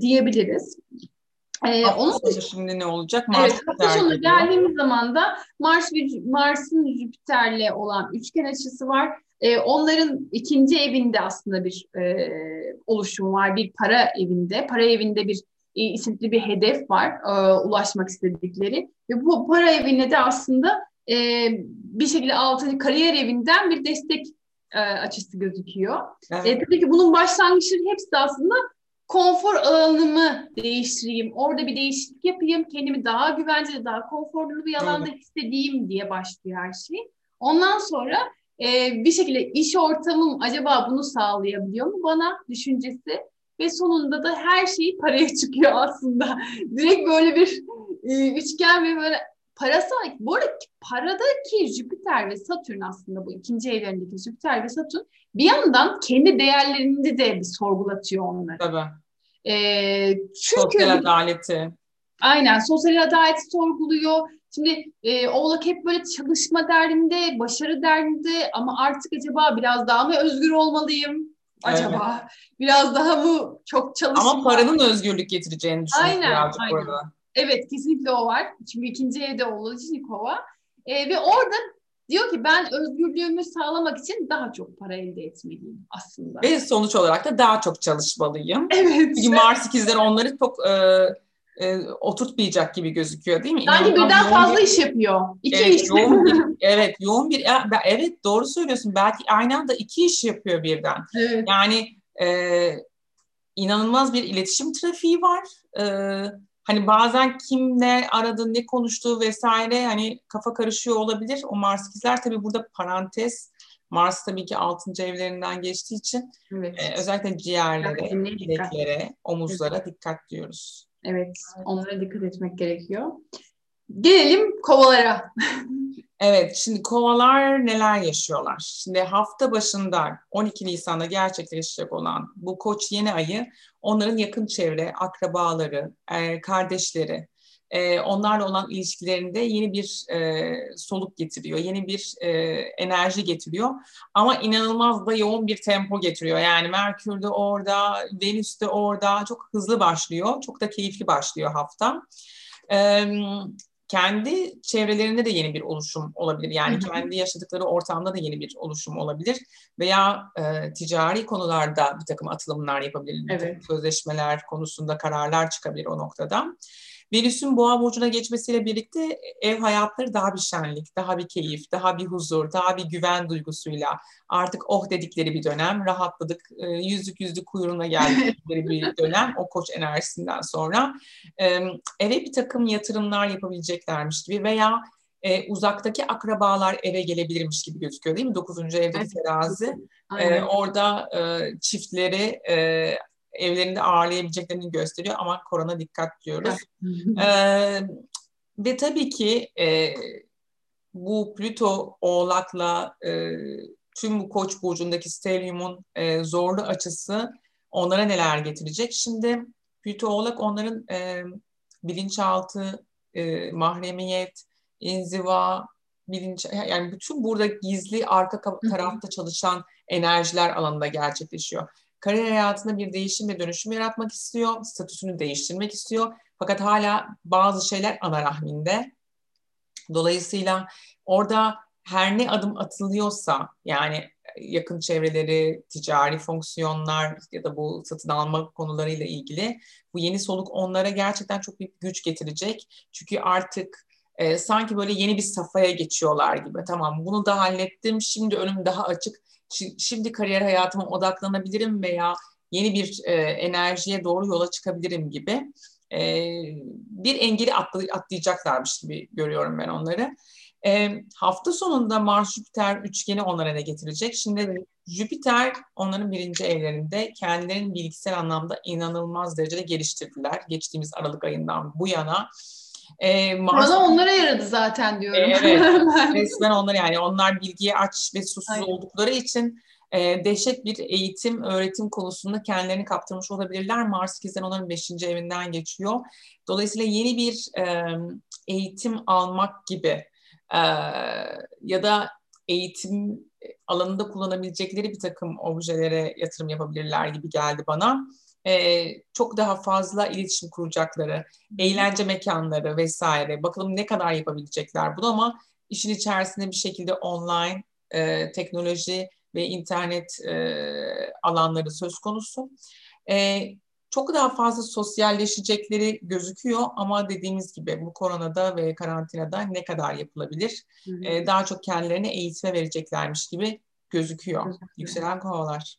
diyebiliriz. Şimdi ne olacak? Mars sonu geldiğimiz zaman da Mars'ın Jüpiter'le olan üçgen açısı var. Onların 2. evinde aslında bir oluşum var. Bir para evinde bir isimli bir hedef var, ulaşmak istedikleri. Ve bu para evine de aslında bir şekilde 6. kariyer evinden bir destek açısı gözüküyor. Evet. Tabii ki bunun başlangıçları hepsi aslında konfor alanımı değiştireyim, orada bir değişiklik yapayım, kendimi daha güvenceli, daha konforlu bir alanda hissedeyim diye başlıyor her şey. Ondan sonra bir şekilde iş ortamım acaba bunu sağlayabiliyor mu bana düşüncesi ve sonunda da her şey paraya çıkıyor aslında. Direkt böyle bir üçgen ve böyle parasal. Bu arada paradaki Jüpiter ve Satürn aslında bu 2. evlerindeki Jüpiter ve Satürn bir yandan kendi değerlerini de bir sorgulatıyor onları. Tabii. Çünkü sosyal adaleti. Aynen, sosyal adaleti sorguluyor. Şimdi Oğlak hep böyle çalışma derdinde, başarı derdinde ama artık acaba biraz daha mı özgür olmalıyım? Acaba biraz daha bu çok çalışma. Ama paranın özgürlük getireceğini düşünüyorum birazcık orada. Evet, kesinlikle o var. Çünkü 2. evde olacak kova. Ve orada diyor ki ben özgürlüğümü sağlamak için daha çok para elde etmeliyim aslında. Ve sonuç olarak da daha çok çalışmalıyım. Evet. Çünkü Mars 8'ler onları çok oturtmayacak gibi gözüküyor değil mi? Sanki birden fazla iş yapıyor. İki iş. Yoğun bir, doğru söylüyorsun. Belki aynı anda 2 iş yapıyor birden. Evet. Yani inanılmaz bir iletişim trafiği var. Hani bazen kim ne aradı, ne konuştu vesaire, hani kafa karışıyor olabilir. O Mars ikizler tabii burada parantez. Mars tabii ki 6. evlerinden geçtiği için özellikle ciğerlere, bileklere, omuzlara dikkat diyoruz. Evet, onlara dikkat etmek gerekiyor. Gelelim kovalara. Evet, şimdi kovalar neler yaşıyorlar? Şimdi hafta başında 12 Nisan'da gerçekleşecek olan bu Koç yeni ayı onların yakın çevre, akrabaları, kardeşleri, onlarla olan ilişkilerinde yeni bir soluk getiriyor, yeni bir enerji getiriyor. Ama inanılmaz da yoğun bir tempo getiriyor. Yani Merkür de orada, Venüs de orada. Çok hızlı başlıyor, çok da keyifli başlıyor hafta. Kendi çevrelerinde de yeni bir oluşum olabilir. Yani hı hı. kendi yaşadıkları ortamda da yeni bir oluşum olabilir. Veya ticari konularda bir takım atılımlar yapabilir. Evet. Bir takım sözleşmeler konusunda kararlar çıkabilir o noktada. Venüs'ün Boğa burcuna geçmesiyle birlikte ev hayatları daha bir şenlik, daha bir keyif, daha bir huzur, daha bir güven duygusuyla artık oh dedikleri bir dönem, rahatladık, yüzlük kuyruğuna geldikleri bir dönem o koç enerjisinden sonra eve bir takım yatırımlar yapabileceklermiş gibi veya uzaktaki akrabalar eve gelebilirmiş gibi gözüküyor değil mi? 9. evdeki terazi orada çiftleri evlerinde ağırlayabileceklerini gösteriyor ama korona dikkat diyoruz. Ve tabii ki bu Plüto Oğlak'la tüm bu Koç burcundaki stelyumun zorlu açısı onlara neler getirecek? Şimdi Plüto Oğlak onların bilinçaltı, mahremiyet, inziva, yani bütün burada gizli arka tarafta çalışan enerjiler alanında gerçekleşiyor. Kariyer hayatında bir değişim ve dönüşüm yaratmak istiyor, statüsünü değiştirmek istiyor. Fakat hala bazı şeyler ana rahminde. Dolayısıyla orada her ne adım atılıyorsa, yani yakın çevreleri, ticari fonksiyonlar ya da bu satın alma konularıyla ilgili bu yeni soluk onlara gerçekten çok büyük güç getirecek. Çünkü artık sanki böyle yeni bir safhaya geçiyorlar gibi. Tamam, bunu da hallettim, şimdi önüm daha açık. Şimdi kariyer hayatıma odaklanabilirim veya yeni bir enerjiye doğru yola çıkabilirim gibi bir engeli atlayacaklarmış gibi görüyorum ben onları. Hafta sonunda Mars-Jüpiter üçgeni onlara ne getirecek? Şimdi Jüpiter onların birinci evlerinde kendilerini bilgisayar anlamda inanılmaz derecede geliştirdiler. Geçtiğimiz Aralık ayından bu yana. Bana onlara yaradı zaten diyorum. Evet, resmen onlar, yani onlar bilgiye aç ve susuz aynen. oldukları için dehşet bir eğitim, öğretim konusunda kendilerini kaptırmış olabilirler. Mars 8'den onların 5. evinden geçiyor. Dolayısıyla yeni bir eğitim almak gibi ya da eğitim alanında kullanabilecekleri bir takım objelere yatırım yapabilirler gibi geldi bana. Çok daha fazla iletişim kuracakları, eğlence mekanları vesaire. Bakalım ne kadar yapabilecekler bunu ama işin içerisinde bir şekilde online teknoloji ve internet alanları söz konusu. Çok daha fazla sosyalleşecekleri gözüküyor ama dediğimiz gibi bu koronada ve karantinada ne kadar yapılabilir? Daha çok kendilerine eğitime vereceklermiş gibi gözüküyor. Yükselen kovalar.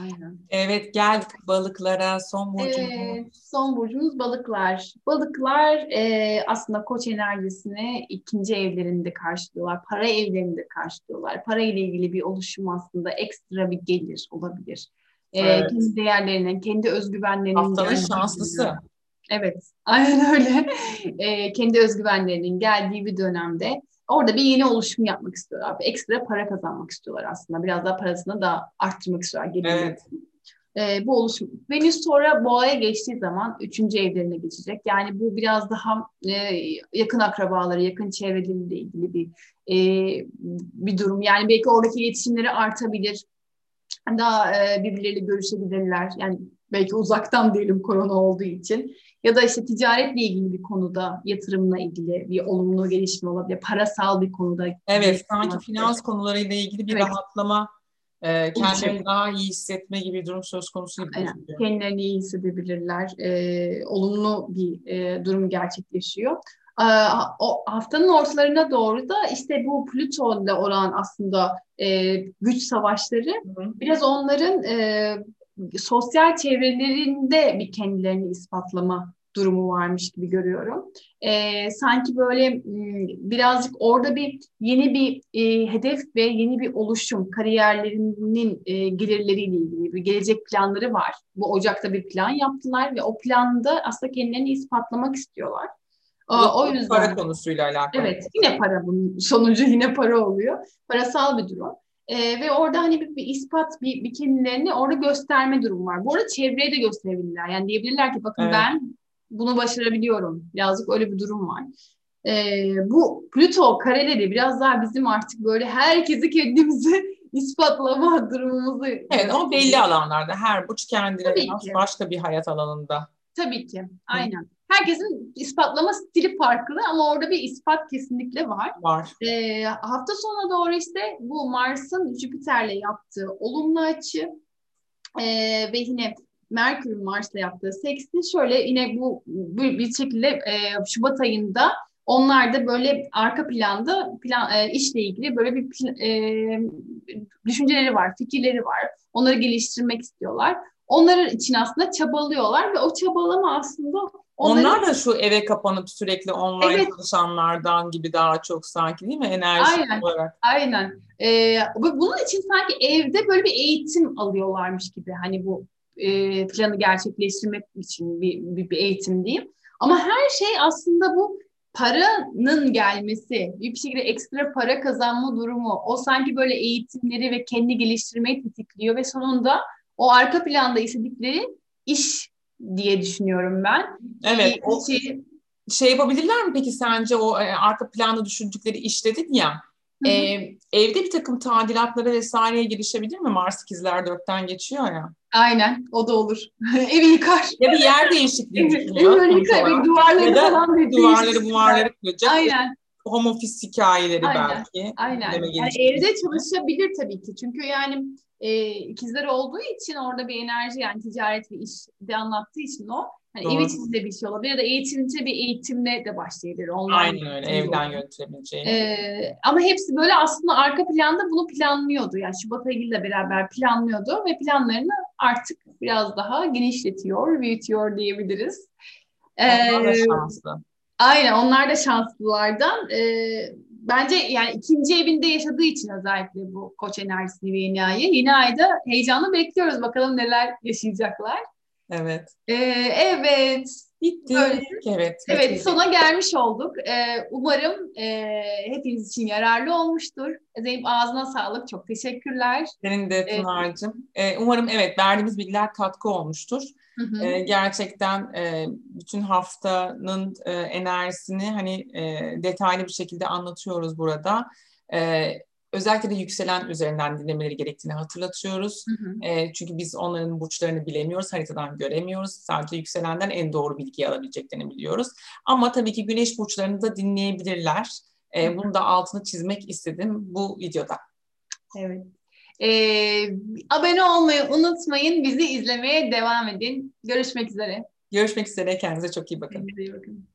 Aynen. Evet, geldik balıklara. Son burcumuz. Son burcumuz balıklar. Balıklar aslında koç enerjisini ikinci evlerinde karşılıyorlar. Para evlerinde karşılıyorlar. Para ile ilgili bir oluşum aslında ekstra bir gelir olabilir. Evet. Kendi değerlerinin, kendi özgüvenlerinin. Haftanın şanslısı. Evet, aynen öyle. Kendi özgüvenlerinin geldiği bir dönemde orada bir yeni oluşum yapmak istiyorlar. Ekstra para kazanmak istiyorlar aslında. Biraz daha parasını da arttırmak istiyorlar. Evet. Bu oluşum. Venüs sonra Boğa'ya geçtiği zaman 3. evlerine geçecek. Yani bu biraz daha yakın akrabaları, yakın çevreleriyle ilgili bir durum. Yani belki oradaki iletişimleri artabilir. Daha birbirleriyle görüşebilirler. Yani belki uzaktan diyelim korona olduğu için. Ya da işte ticaretle ilgili bir konuda, yatırımla ilgili bir olumlu gelişme olabilir. Parasal bir konuda. Evet, sanki finans konularıyla ilgili bir evet. rahatlama, kendilerini daha iyi hissetme gibi bir durum söz konusu gibi. Yani, kendilerini iyi hissedebilirler. Olumlu bir durum gerçekleşiyor. O haftanın ortalarına doğru da işte bu Plüton'la olan aslında güç savaşları biraz onların sosyal çevrelerinde bir kendilerini ispatlama durumu varmış gibi görüyorum. Sanki böyle birazcık orada bir yeni bir hedef ve yeni bir oluşum, kariyerlerinin gelirleriyle ilgili bir gelecek planları var. Bu Ocak'ta bir plan yaptılar ve o planda aslında kendilerini ispatlamak istiyorlar. O yüzden para konusuyla alakalı. Evet, yine para, bunun sonucu yine para oluyor. Parasal bir durum. Ve orada hani bir ispat, bir kendilerini orada gösterme durumu var. Bu arada çevreye de gösterebilirler. Yani diyebilirler ki bakın evet. ben bunu başarabiliyorum. Birazcık öyle bir durum var. Bu Plüto kareleri biraz daha bizim artık böyle herkesi kendimizi ispatlama durumumuzu... Evet, ama belli alanlarda. Her burç kendine başka bir hayat alanında. Tabii ki. Aynen. Hı. Herkesin ispatlama stili farklı ama orada bir ispat kesinlikle var. Var. Hafta sonuna doğru işte bu Mars'ın Jüpiter'le yaptığı olumlu açı ve yine Merkür'ün Mars'la yaptığı seksti. Şöyle yine bu bir şekilde Şubat ayında onlar da böyle arka planda işle ilgili böyle bir düşünceleri var, fikirleri var. Onları geliştirmek istiyorlar. Onların için aslında çabalıyorlar ve o çabalama aslında onlar da şu eve kapanıp sürekli online çalışanlardan gibi daha çok sanki, değil mi? Enerji olarak. Aynen. Bunun için sanki evde böyle bir eğitim alıyorlarmış gibi. Hani bu planı gerçekleştirmek için bir eğitim diyeyim. Ama her şey aslında bu paranın gelmesi, bir şekilde ekstra para kazanma durumu. O sanki böyle eğitimleri ve kendi geliştirmeyi tetikliyor ve sonunda o arka planda istedikleri iş diye düşünüyorum ben. Evet. Şey yapabilirler mi peki sence o arka planda düşündükleri iş dedin ya. Evde bir takım tadilatlara vesaireye girişebilir mi? Mars 8'ler 4'ten geçiyor ya. Aynen. O da olur. Evi yıkar. Ya bir yer değişikliği düşünüyor. Evi yıkar. Duvarları falan değişir. Duvarları kıracak. Aynen. Home office hikayeleri belki. Aynen. Yani evde çalışabilir tabii ki. Çünkü yani ikizler olduğu için orada bir enerji, yani ticaret ve iş de anlattığı için o. Hani ev içinde bir şey olabilir ya da eğitimde bir eğitimle de başlayabilir. Online. Aynen öyle, evden yönetebileceğiniz. Ama hepsi böyle aslında arka planda bunu planlıyordu. Yani Şubat ayıyla beraber planlıyordu ve planlarını artık biraz daha genişletiyor, büyütüyor diyebiliriz. Onlar da şanslı. Aynen, onlar da şanslılardan. Bence yani ikinci evinde yaşadığı için özellikle bu koç enerjisini ve yeni ayı. Yeni ayda heyecanla bekliyoruz. Bakalım neler yaşayacaklar. Evet. Evet. Bitti. Evet, sona gelmiş olduk. Umarım hepiniz için yararlı olmuştur. Zeynep, ağzına sağlık. Çok teşekkürler. Senin de Pınar'cığım. Umarım verdiğimiz bilgiler katkı olmuştur. Hı hı. Gerçekten bütün haftanın enerjisini detaylı bir şekilde anlatıyoruz burada. Özellikle de yükselen üzerinden dinlemeleri gerektiğini hatırlatıyoruz. Hı hı. Çünkü biz onların burçlarını bilemiyoruz, haritadan göremiyoruz. Sadece yükselenden en doğru bilgiyi alabileceklerini biliyoruz. Ama tabii ki güneş burçlarını da dinleyebilirler. Bunu da altını çizmek istedim bu videoda. Evet. Abone olmayı unutmayın. Bizi izlemeye devam edin. Görüşmek üzere. Kendinize çok iyi bakın. Kendinize iyi bakın.